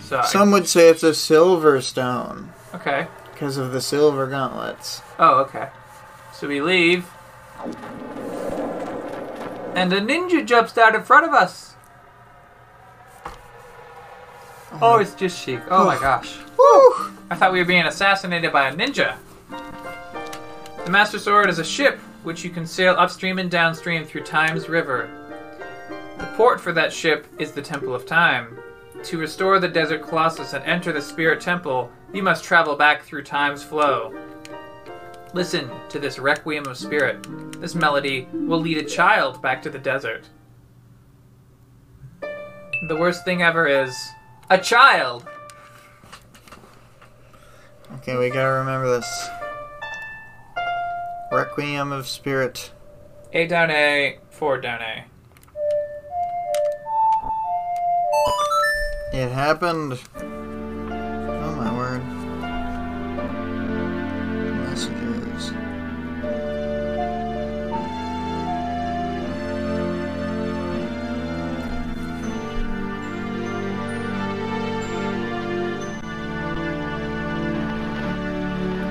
So Some I, would say it's a silver stone. Okay. Because of the silver gauntlets. Oh, okay. So we leave. And a ninja jumps out in front of us. Oh, oh it's just Sheik. Oh, oh my gosh. Woo. I thought we were being assassinated by a ninja. The Master Sword is a ship which you can sail upstream and downstream through Time's River. The port for that ship is the Temple of Time. To restore the Desert Colossus and enter the Spirit Temple, you must travel back through time's flow. Listen to this Requiem of Spirit. This melody will lead a child back to the desert. The worst thing ever is a child! Okay, we gotta remember this. Requiem of Spirit. A down A, four down A. It happened. Oh my word. Messages.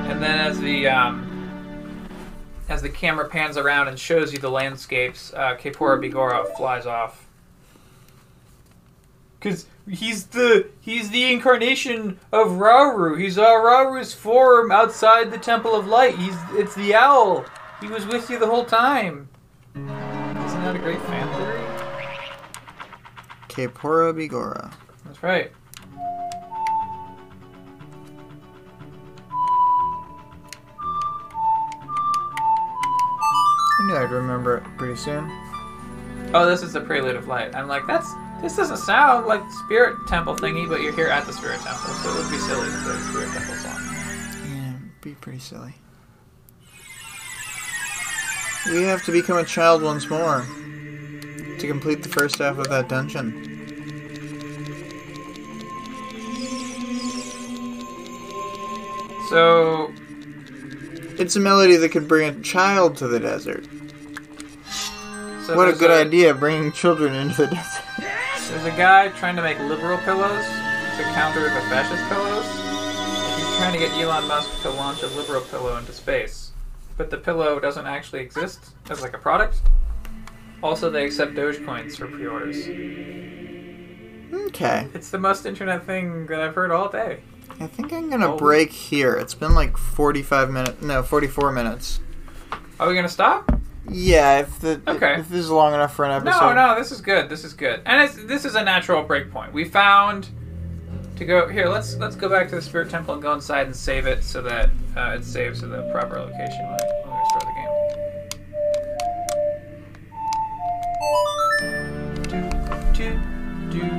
And then as the um, as the camera pans around and shows you the landscapes, uh, Kaepora Gaebora flies off. Cause he's the he's the incarnation of Rauru. He's uh, Rauru's form outside the Temple of Light. He's it's the owl. He was with you the whole time. Isn't that a great fan theory? Kaepora Gaebora. That's right. I knew I'd remember it pretty soon. Oh, this is the Prelude of Light. I'm like, that's. This doesn't sound like the Spirit Temple thingy, but you're here at the Spirit Temple, so it would be silly to play the Spirit Temple song. Yeah, it'd be pretty silly. We have to become a child once more to complete the first half of that dungeon. So... it's a melody that could bring a child to the desert. So what a good a... idea, bringing children into the desert. There's a guy trying to make liberal pillows to counter the fascist pillows. He's trying to get Elon Musk to launch a liberal pillow into space. But the pillow doesn't actually exist as like a product. Also, they accept Dogecoins for pre-orders. Okay. It's the most internet thing that I've heard all day. I think I'm going to oh. break here. It's been like forty-five minutes. No, forty-four minutes. Are we going to stop? Yeah, if, the, okay. if this is long enough for an episode. No, no, this is good. This is good, and it's, this is a natural breakpoint. We found to go here. Let's let's go back to the Spirit Temple and go inside and save it so that uh, it's saved to the proper location when we restore the game. Do, do, do, do.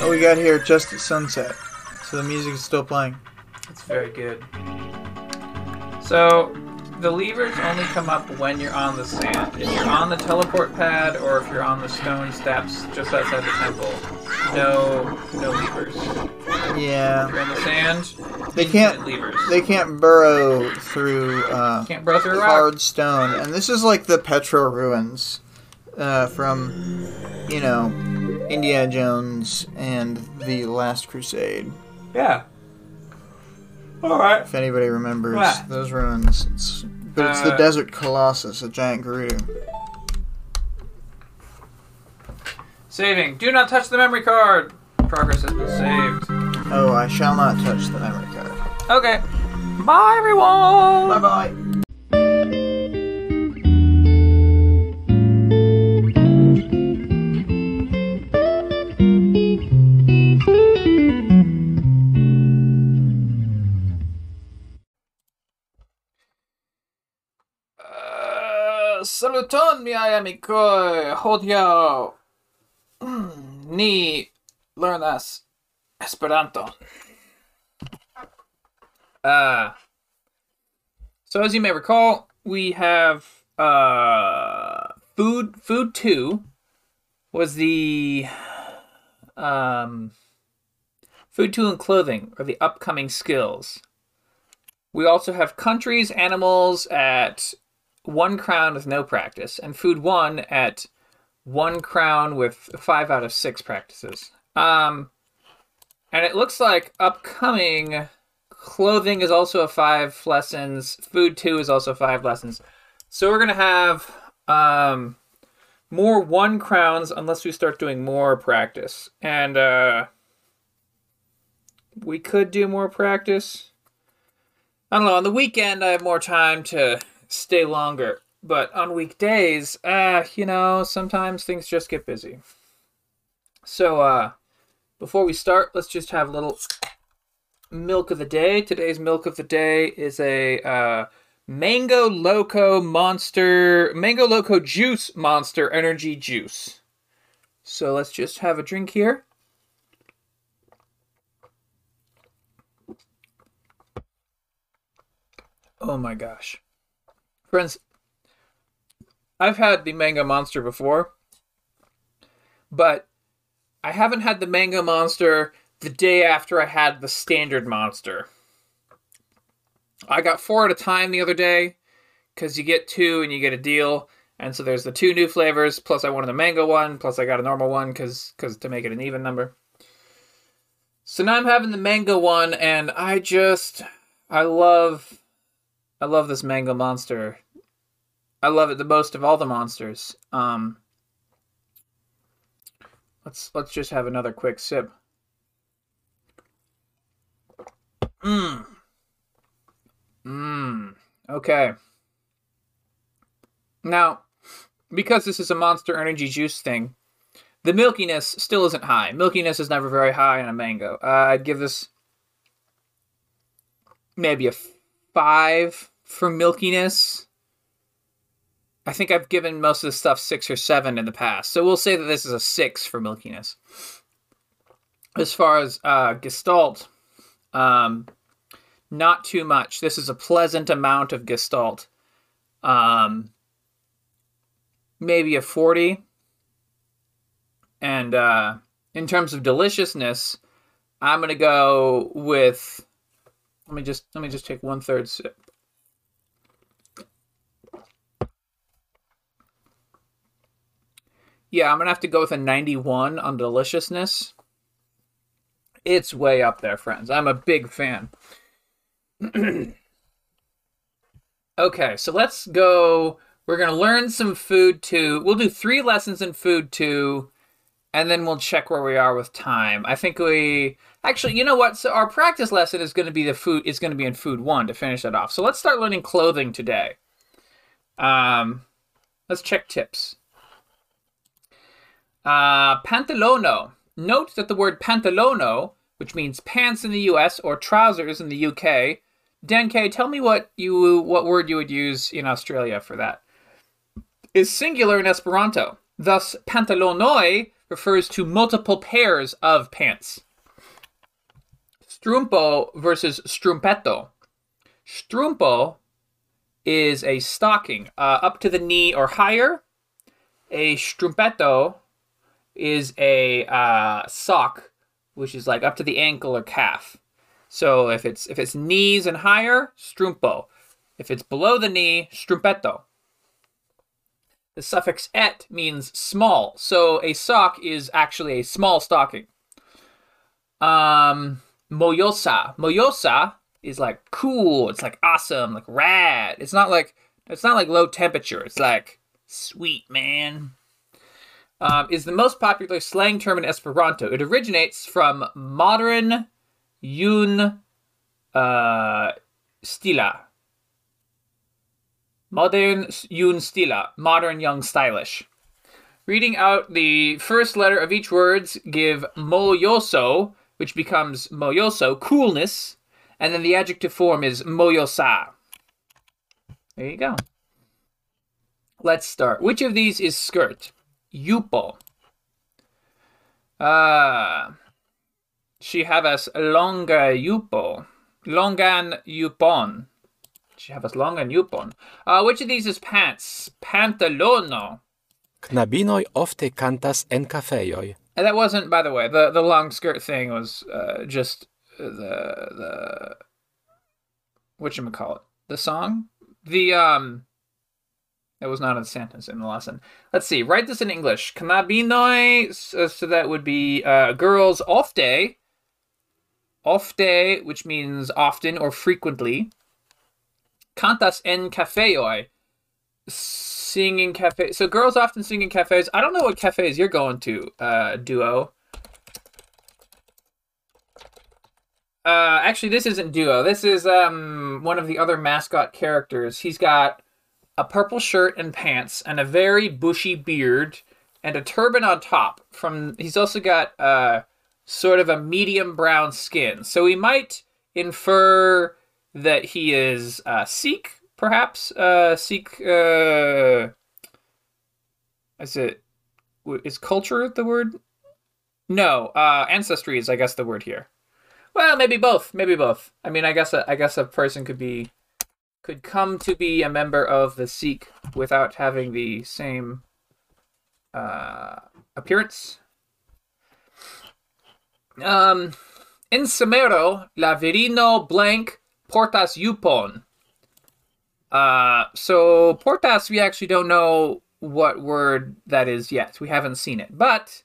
Oh, we got here just at sunset, so the music is still playing. It's very good. So, the levers only come up when you're on the sand. If you're on the teleport pad or if you're on the stone steps just outside the temple, no, no levers. Yeah. If you're in the sand, They can't. They can't burrow through. Uh, can't burrow through hard rock. Stone. And this is like the Petra ruins uh, from, you know, Indiana Jones and the Last Crusade. Yeah. All right. If anybody remembers right. those ruins, it's, but it's uh, the Desert Colossus, a giant Gerudo. Saving. Do not touch the memory card. Progress has been saved. Oh, I shall not touch the memory card. Okay. Bye, everyone. Bye bye. Saluton, miai amikoj, hodiaŭ ni lernas Esperanton. Uh, so as you may recall, we have uh, food. Food two was the um, food two and clothing are the upcoming skills. We also have countries, animals at one crown with no practice, and food one at one crown with five out of six practices. Um, and it looks like upcoming clothing is also a five lessons. Food two is also five lessons. So we're going to have um, more one crowns unless we start doing more practice. And uh, we could do more practice. I don't know. On the weekend, I have more time to stay longer, but on weekdays, uh, you know, sometimes things just get busy. So, uh, before we start, let's just have a little milk of the day. Today's milk of the day is a, uh, Mango Loco Monster, Mango Loco Juice Monster Energy Juice. So let's just have a drink here. Oh my gosh. Friends, I've had the Mango Monster before, but I haven't had the Mango Monster the day after I had the Standard Monster. I got four at a time the other day, because you get two and you get a deal, and so there's the two new flavors, plus I wanted a mango one, plus I got a normal one, because because to make it an even number. So now I'm having the mango one, and I just, I love... I love this Mango Monster. I love it the most of all the monsters. Um, let's let's just have another quick sip. Mmm. Mmm. Okay. Now, because this is a Monster Energy Juice thing, the milkiness still isn't high. Milkiness is never very high in a mango. Uh, I'd give this maybe a five for milkiness. I think I've given most of the stuff six or seven in the past, so we'll say that this is a six for milkiness. As far as uh, gestalt, um, not too much. This is a pleasant amount of gestalt. Um, maybe a forty. And uh, in terms of deliciousness, I'm going to go with... Let me just let me just take one third sip. Yeah, I'm gonna have to go with a ninety-one on deliciousness. It's way up there, friends. I'm a big fan. Okay, so let's go. We're gonna learn some food too. We'll do three lessons in food too, and then we'll check where we are with time. I think we. Actually, you know what? So our practice lesson is going to be the food is going to be in food one to finish that off. So let's start learning clothing today. Um, let's check tips. Uh, pantalono. Note that the word pantalono, which means pants in the U S or trousers in the U K. Denke, tell me what you what word you would use in Australia for that. Is singular in Esperanto. Thus, pantalonoi refers to multiple pairs of pants. Strumpo versus strumpeto. Strumpo is a stocking uh, up to the knee or higher. A strumpeto is a uh, sock, which is like up to the ankle or calf. So if it's if it's knees and higher, strumpo. If it's below the knee, strumpetto. The suffix et means small, so a sock is actually a small stocking. Um, moyosa. Moyosa is like cool, it's like awesome, like rad. It's not like it's not like low temperature, it's like sweet, man. Um, is the most popular slang term in Esperanto. It originates from modern Yun uh, Stila. Modern Yun Stila. Modern young stylish. Reading out the first letter of each words give moyoso, which becomes moyoso, coolness, and then the adjective form is moyosa. There you go. Let's start. Which of these is skirt? Yupo. Uh, she havas longa yupo. Longan yupon. She havas longan yupon. Uh, which of these is pants? Pantalono. Knabinoj ofte cantas en kafejoj. And that wasn't, by the way, the, the long skirt thing was uh, just the, the, whatchamacallit, the song? The, um... It was not a sentence in the lesson. Let's see. Write this in English. Knabinoj, so, so that would be uh, girls ofte. Ofte, which means often or frequently. Cantas en cafejoj. Sing in cafes. So girls often sing in cafes. I don't know what cafes you're going to, uh, Duo. Uh, actually, this isn't Duo. This is um, one of the other mascot characters. He's got a purple shirt and pants, and a very bushy beard, and a turban on top. From he's also got uh, sort of a medium brown skin, so we might infer that he is uh, Sikh, perhaps uh, Sikh. Uh, is it is culture the word? No, uh, ancestry is, I guess, the word here. Well, maybe both. Maybe both. I mean, I guess a, I guess a person could be. could come to be a member of the Sikh without having the same uh, appearance. Um, en somero, la virino blank portas yupon. Uh, so portas, we actually don't know what word that is yet. We haven't seen it. But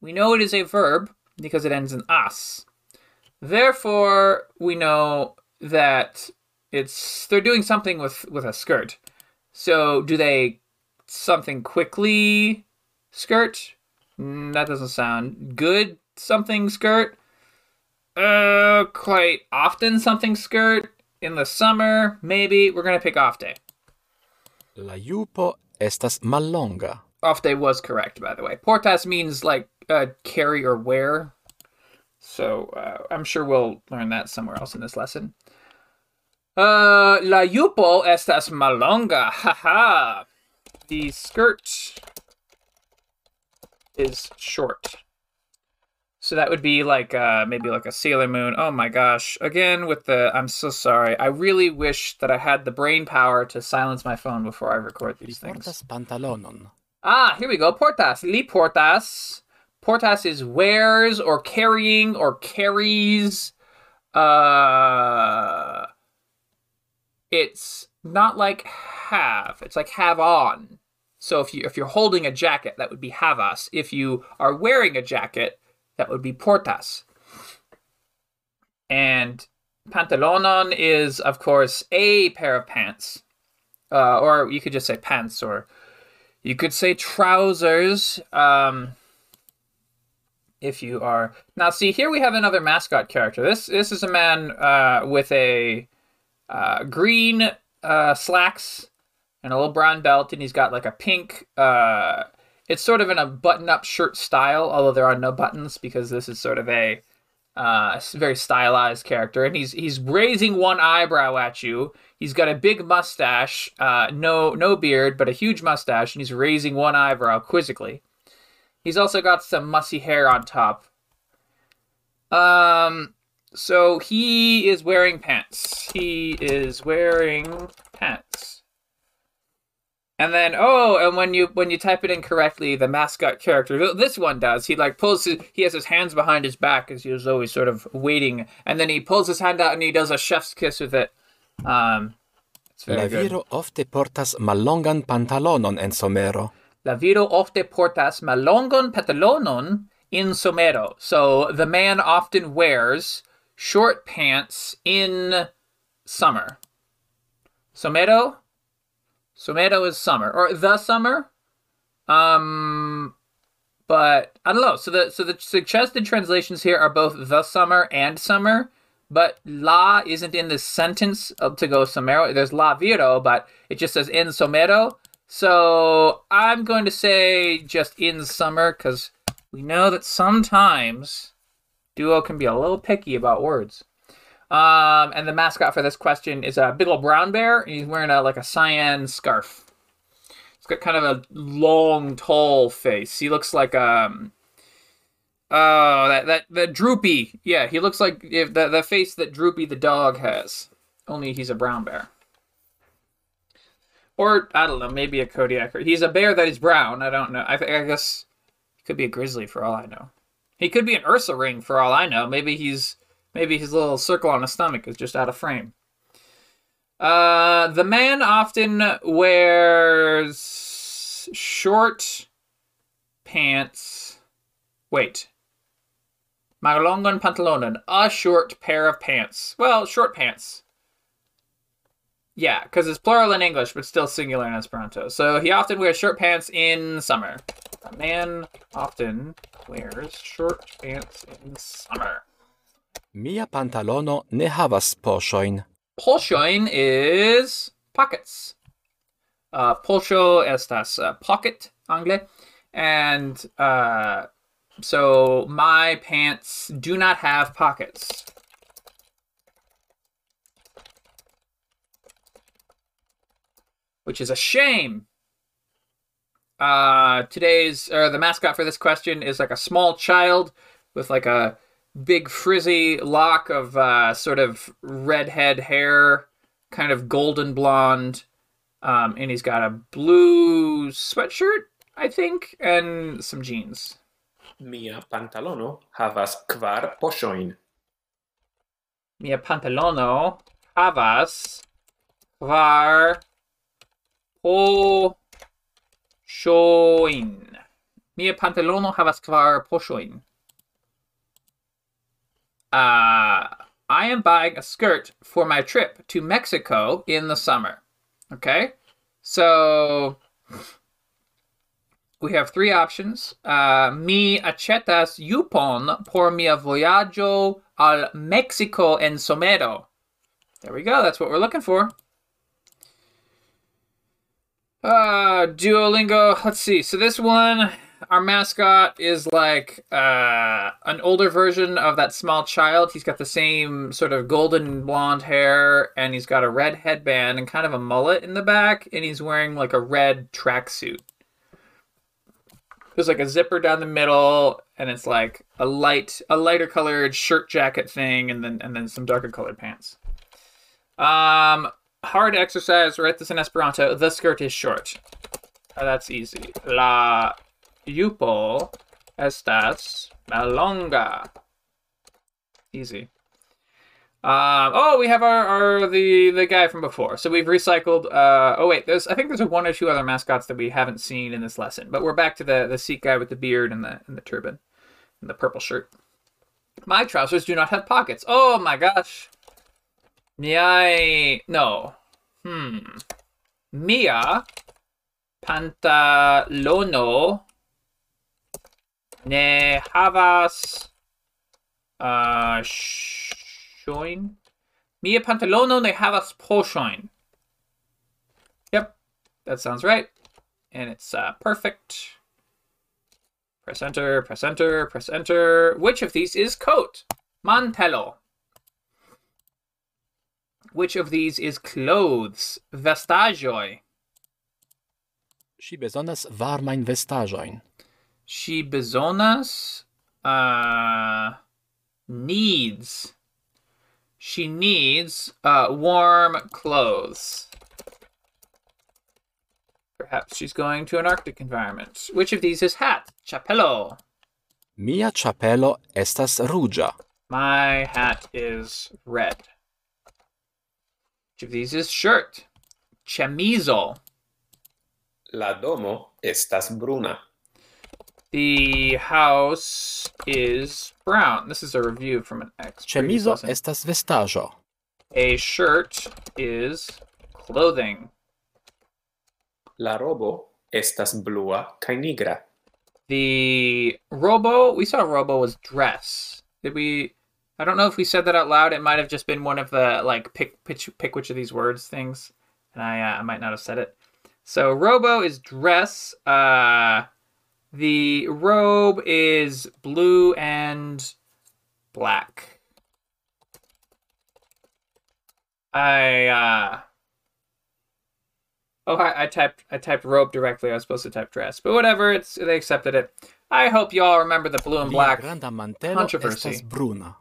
we know it is a verb because it ends in as. Therefore, we know that It's they're doing something with, with a skirt. So do they something quickly skirt? That doesn't sound good. Something skirt? Uh, quite often something skirt. In the summer, maybe. We're going to pick off day. La yupo estas mallonga. Off day was correct, by the way. Portas means like uh, carry or wear. So uh, I'm sure we'll learn that somewhere else in this lesson. Uh, la yupo estas mallonga, haha. The skirt is short. So that would be like, uh, maybe like a Sailor Moon. Oh my gosh. Again with the, I'm so sorry. I really wish that I had the brain power to silence my phone before I record these li portas things. Pantalonon. Ah, here we go. Portas. Li portas. Portas is wears or carrying or carries. Uh... It's not like have. It's like have on. So if you if you're holding a jacket, that would be havas. If you are wearing a jacket, that would be portas. And pantalonon is, of course, a pair of pants, uh, or you could just say pants, or you could say trousers. Um, if you are now, see here we have another mascot character. This this is a man uh, with a Uh, green uh, slacks and a little brown belt, and he's got like a pink, uh, it's sort of in a button-up shirt style, although there are no buttons because this is sort of a uh, very stylized character, and he's he's raising one eyebrow at you. He's got a big mustache, uh, no no beard, but a huge mustache, and he's raising one eyebrow quizzically. He's also got some mussy hair on top. Um... So he is wearing pants. He is wearing pants. And then, oh, and when you when you type it in correctly, the mascot character, this one does, he like pulls, his, he has his hands behind his back as he was always sort of waiting. And then he pulls his hand out and he does a chef's kiss with it. Um, it's very La good. Viro ofte portas malongan pantalonon en somero. La viro ofte portas malongan pantalonon in somero. So the man often wears short pants in summer. Somero? Somero is summer, or the summer, um, but I don't know. So the so the suggested translations here are both the summer and summer, but la isn't in the sentence of to go somero. There's la viro, but it just says in somero. So I'm going to say just in summer, because we know that sometimes Duo can be a little picky about words. Um, and the mascot for this question is a big old brown bear, and he's wearing a, like a cyan scarf. He's got kind of a long, tall face. He looks like um, oh, that that that Droopy. Yeah, he looks like if the the face that Droopy the dog has. Only he's a brown bear. Or I don't know, maybe a Kodiak. He's a bear that is brown. I don't know. I I guess he could be a grizzly for all I know. He could be an Ursa ring for all I know. Maybe he's. Maybe his little circle on his stomach is just out of frame. Uh, the man often wears short pants. Wait. Malongan pantalonen. A short pair of pants. Well, short pants. Yeah, because it's plural in English, but still singular in Esperanto. So he often wears short pants in summer. A man often wears short pants in summer. Mia pantalono ne havas poŝojn. Poŝojn is pockets. Uh, Poŝo estas uh, pocket, angle. And uh, so my pants do not have pockets. Which is a shame. Uh, today's, or the mascot for this question is like a small child with like a big frizzy lock of uh, sort of redhead hair, kind of golden blonde, um, and he's got a blue sweatshirt, I think, and some jeans. Mia pantalono havas kvar poŝojn. Mia pantalono havas kvar poŝojn. Mia pantalono havas kvar poŝojn. Uh, I am buying a skirt for my trip to Mexico in the summer. Okay? So, we have three options. Uh, mi achetas yupon por mia voyaggio al Mexico en somero. There we go. That's what we're looking for. Uh, Duolingo. Let's see. So this one... Our mascot is like uh, an older version of that small child. He's got the same sort of golden blonde hair, and he's got a red headband and kind of a mullet in the back, and he's wearing like a red tracksuit. There's like a zipper down the middle, and it's like a light, a lighter colored shirt jacket thing, and then and then some darker colored pants. Um, hard exercise. Write this in Esperanto. The skirt is short. Oh, that's easy. La. Yupo estas malonga. Easy. Um, oh, we have our, our the the guy from before. So we've recycled. Uh, oh wait, there's I think there's one or two other mascots that we haven't seen in this lesson. But we're back to the the Sikh guy with the beard and the and the turban, and the purple shirt. My trousers do not have pockets. Oh my gosh. Miai no. Hmm. Mia. Pantalono ne havas uh, shoin. Mia pantalono ne havas poŝojn. Yep, that sounds right. And it's uh, perfect. Press enter, press enter, press enter. Which of these is coat? Mantelo. Which of these is clothes? Vestaĵoj. Ŝi bezonas varmajn vestaĵojn. Ŝi bezonas uh, needs. She needs uh, warm clothes. Perhaps she's going to an Arctic environment. Which of these is hat? Chapello. Mia chapello estas ruĝa. My hat is red. Which of these is shirt? Chemizo. La domo estas bruna. The house is brown. This is a review from an ex. Chemizo estas vestaĵo. A shirt is clothing. La robo estas blua kaj nigra. The robo, we saw robo was dress. Did we? I don't know if we said that out loud. It might have just been one of the, like, pick pick, pick which of these words things. And I, uh, I might not have said it. So robo is dress. Uh, the robe is blue and black. I, uh... Oh, I, I typed I typed robe directly. I was supposed to type dress. But whatever, it's they accepted it. I hope you all remember the blue and black controversy. Bruna.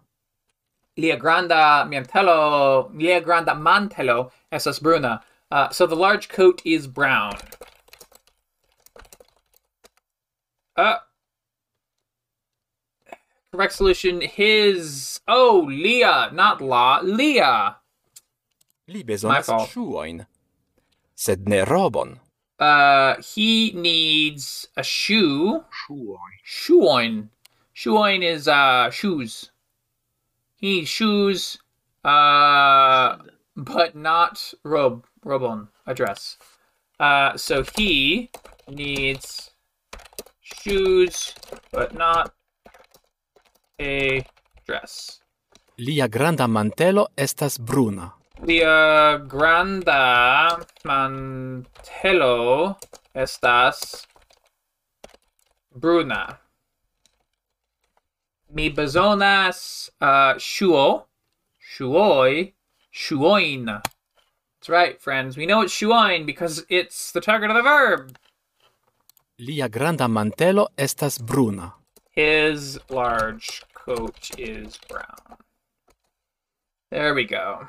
Lia granda mantello, lia granda mantello estas bruna. Uh, so the large coat is brown. Uh, correct solution. His. Oh, Lia, not la. Lia. Li bezonas ŝuojn, sed ne robon. Uh, he needs a shoe. Ŝuojn. Ŝuojn. Ŝuojn is uh shoes. He needs shoes, uh, but not robe. Robon, a dress. Uh, so he needs shoes, but not a dress. Lia granda mantelo estas bruna. Lia granda mantelo estas bruna. Mi bezonas uh, ŝuo, ŝuoj, ŝuojn. That's right, friends. We know it's ŝuojn because it's the target of the verb. Lia granda mantelo estas bruna. His large coat is brown. There we go.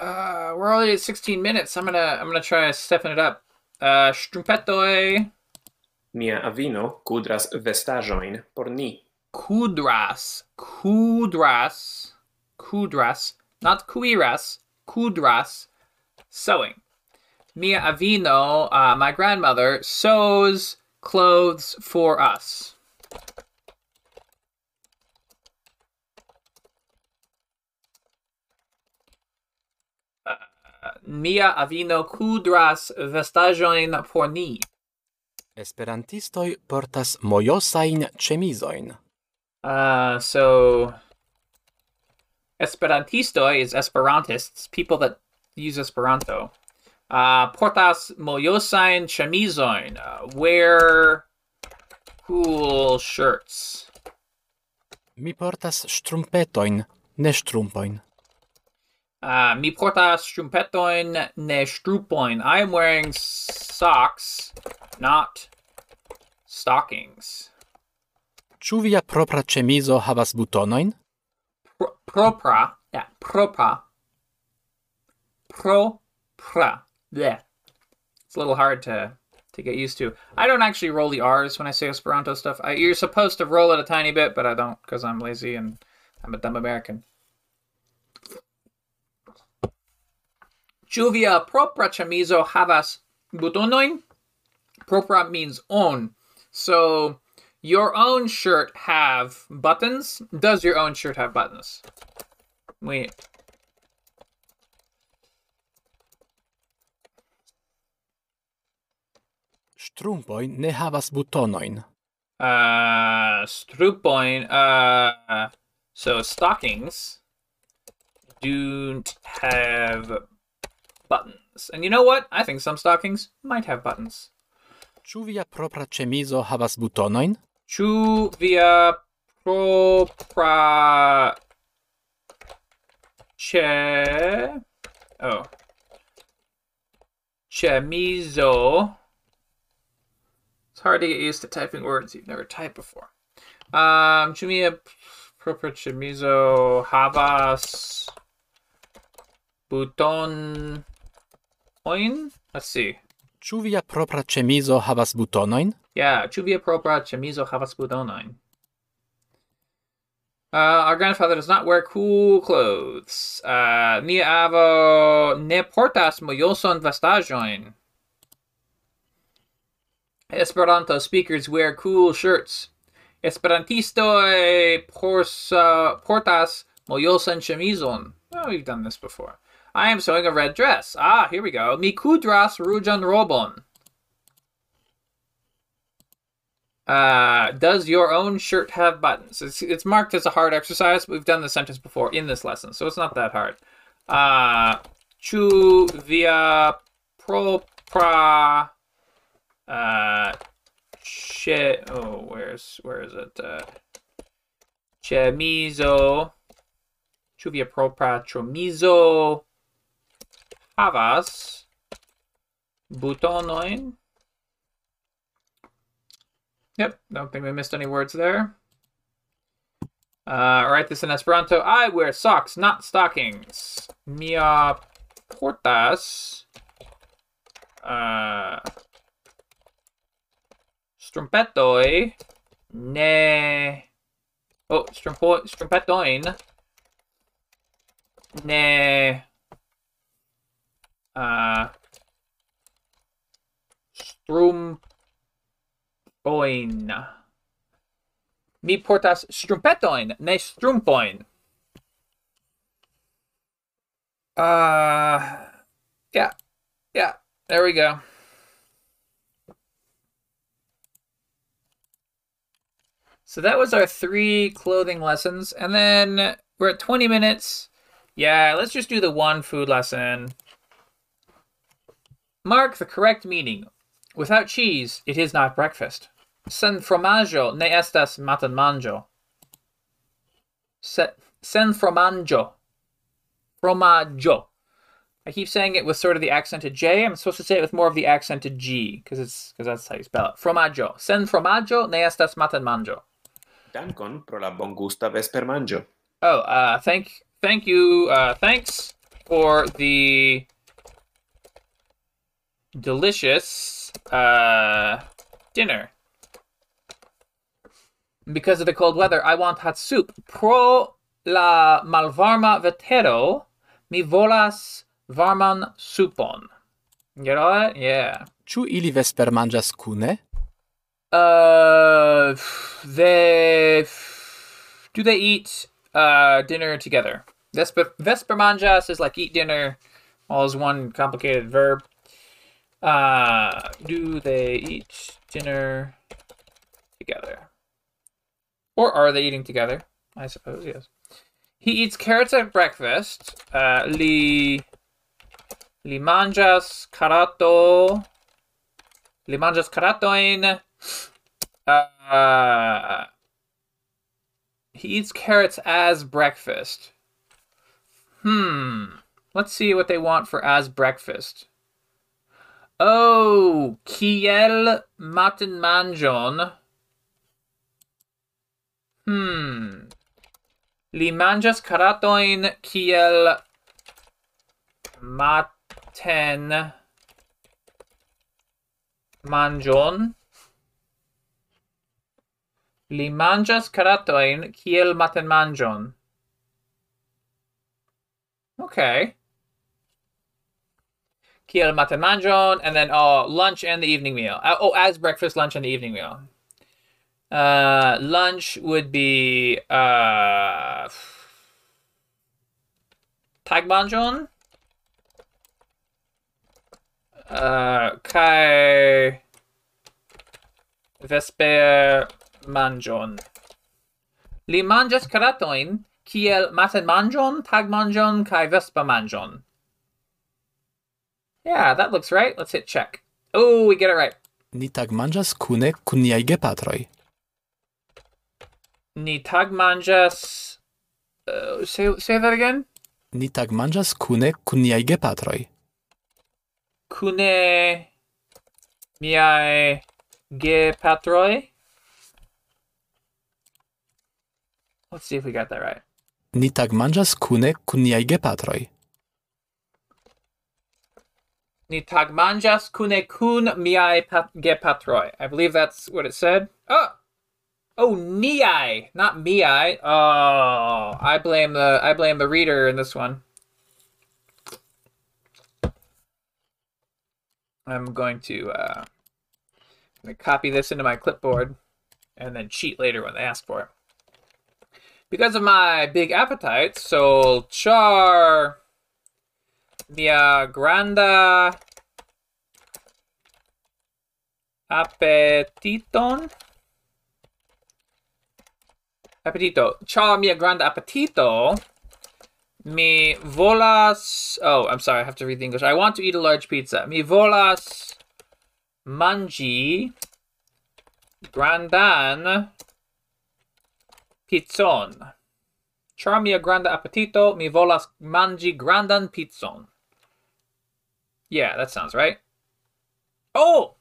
Uh, we're already at sixteen minutes. I'm gonna, I'm gonna try stepping it up. Uh, Strumpetoj. Mia avino kudras vestaĵojn por ni. Kudras, kudras, kudras. Not cuiras, kudras, sewing. Mia avino, uh, my grandmother, sews clothes for us. Uh, mia avino kudras vestaĵojn por ni. Esperantistoj portas mojosajn ĉemizojn. Uh, so... Esperantistoj is Esperantists, people that use Esperanto. Uh, portas mojosajn ĉemizojn, uh, wear cool shirts. Mi portas ŝtrumpetojn, ne ŝtrumpojn. Uh, mi portas ŝtrumpetojn, ne ŝtrupojn. I am wearing socks, not stockings. Ĉu via propra ĉemizo havas butonojn? Propra, yeah, propra, propra, yeah. It's a little hard to to get used to. I don't actually roll the R's when I say Esperanto stuff. I, you're supposed to roll it a tiny bit, but I don't because I'm lazy and I'm a dumb American. Ĉu via propra ĉemizo havas butonojn? Propra means own, so. Your own shirt have buttons? Does your own shirt have buttons? Wait. Ŝtrumpojn ne havas butonojn. Uh, ŝtrupojn, uh, so stockings don't have buttons. And you know what? I think some stockings might have buttons. Ĉu via propra ĉemizo havas butonojn? Ĉu via propra ĉe... Oh. Ĉemizo. It's hard to get used to typing words you've never typed before. Um, ĉu via propra ĉemizo havas buton coin? Let's see. Ĉu via propra ĉemizo havas butonojn? Yeah, ĉu via propra ĉemizo havas butonojn? Uh, our grandfather does not wear cool clothes. Uh, mia avo ne portas mojosan vestaĵojn. Esperanto speakers wear cool shirts. Esperantistoj portas mojosan ĉemizon. Oh, we've done this before. I am sewing a red dress. Ah, here we go. Mi kudras ruĝan robon. Uh, does your own shirt have buttons? It's, it's marked as a hard exercise, but we've done this sentence before in this lesson, so it's not that hard. Uh, Ĉu via propra... Uh, che... Oh, where's... Where is it? Uh, Chemizo... Ĉu via propra ĉemizo havas butonojn? Yep, don't think we missed any words there. Uh, write this in Esperanto. I wear socks, not stockings. Mia portas uh, strumpetoj ne... Oh, strumpo, strumpetojn. Ne uh strumpoin. Mi portas strumpetoin, ne strumpoin. Uh yeah. Yeah, there we go. So that was our three clothing lessons, and then we're at twenty minutes. Yeah, let's just do the one food lesson. Mark the correct meaning. Without cheese, it is not breakfast. Sen fromaggio ne estas matenmanĝo. Sen fromaggio. Fromaggio. I keep saying it with sort of the accented J. I'm supposed to say it with more of the accented G, because it's because that's how you spell it. Fromaggio. Sen fromaggio ne estas matenmanĝo. Dankon pro la bongusta vespermanĝo. Oh, uh, thank... Thank you, uh, thanks for the delicious uh, dinner. Because of the cold weather, I want hot soup. Pro la malvarma vetero, mi volas varman supon. You get all that? Yeah. Ĉu ili vespermanĝas kune? Uh, they... Do they eat... Uh, dinner together. Vesper Vespermanjas is like eat dinner, all is one complicated verb. Uh, do they eat dinner together? Or are they eating together? I suppose, yes. He eats carrots at breakfast. Uh, li, li manjas karato. Li manjas karatoin. Uh... He eats carrots as breakfast. Hmm. Let's see what they want for as breakfast. Oh, kiel matenmanĝon. Hmm. Li manĝas karatojn kiel matenmanĝon. Li manĝas karatojn kiel matenmanĝon. Okay. Kiel matenmanĝon, and then oh, lunch and the evening meal. Oh, as breakfast, lunch, and the evening meal. Uh, lunch would be uh, tagmanĝon. Uh, kaj vesper. Manjon. Li manĝas karatojn kiel matenmanĝon, tagmanĝon kaj vespermanĝon. Yeah, that looks right. Let's hit check. Oh, we get it right. Ni tagmanĝas kune kun niaj gepatroj. Ni tagmanĝas... Uh, say, say that again? Ni tagmanĝas kune kun niaj gepatroj. Kune miaj gepatroj. Let's see if we got that right. Ni tagmanĝas kune kun niaj gepatroj. Nitagmanjas kune kun miai gepatroi. I believe that's what it said. Oh! Oh, niai, not miai. Oh, I blame the I blame the reader in this one. I'm going to uh, I'm going to copy this into my clipboard and then cheat later when they ask for it. Because of my big appetite, so char mia granda appetiton. Appetito. Char mia grande appetito. Mi volas... Oh, I'm sorry. I have to read the English. I want to eat a large pizza. Mi volas mangi grandan pizzon. Char mia grande appetito. Mi volas mangi grandan pizzon. Yeah, that sounds right. Oh!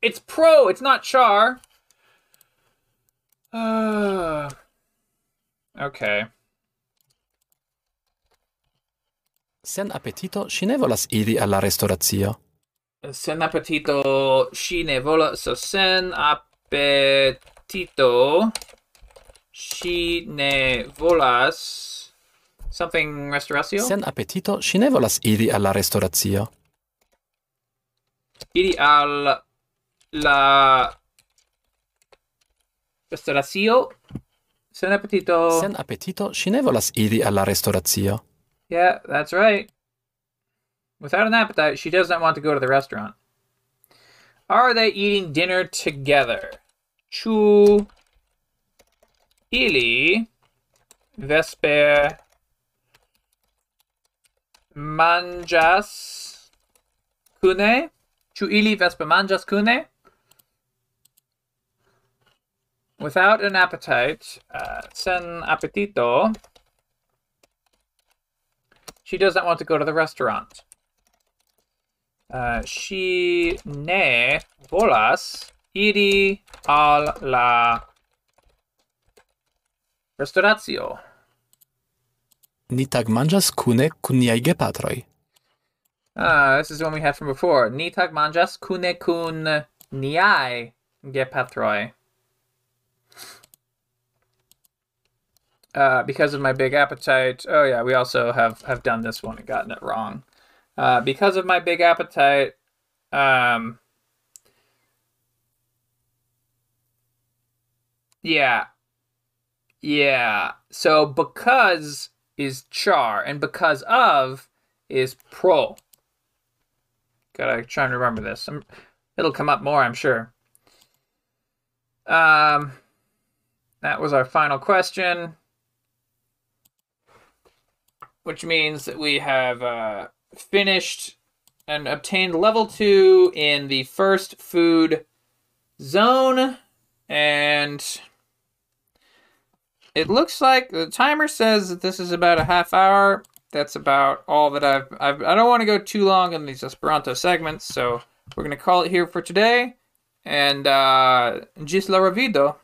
It's pro! It's not char! Uh... Okay. Sen appetito, ŝi ne volas iri al la restoracio. Sen appetito, ŝi ne volas... So, sen appetito, ŝi ne volas... Something restoracio? Sen appetito, ŝi ne volas iri al la restoracio. Iri al la... Restoracio? Sen appetito. Sen appetito, ŝi ne volas iri al la restoracio. Yeah, that's right. Without an appetite, she does not want to go to the restaurant. Are they eating dinner together? Ĉu ili vesper manĝas kune? Ĉu ili vesper manĝas kune? Without an appetite, uh, sen appetito, she does not want to go to the restaurant. Uh, she ne volas iri al la restoracio. Ni tagmanĝas kune kun niaj gepatroj. Ah, this is the one we had from before. Ni tagmanĝas kune kun niaj gepatroj. Uh, because of my big appetite. Oh yeah, we also have, have done this one and gotten it wrong. Uh, because of my big appetite. Um, yeah. Yeah. So because is char and because of is pro. Gotta try and remember this. I'm, it'll come up more, I'm sure. Um, that was our final question. Which means that we have uh, finished and obtained level two in the first food zone. And it looks like the timer says that this is about a half hour. That's about all that I've... I've I don't want to go too long in these Esperanto segments, so we're going to call it here for today. And uh, gis la revido.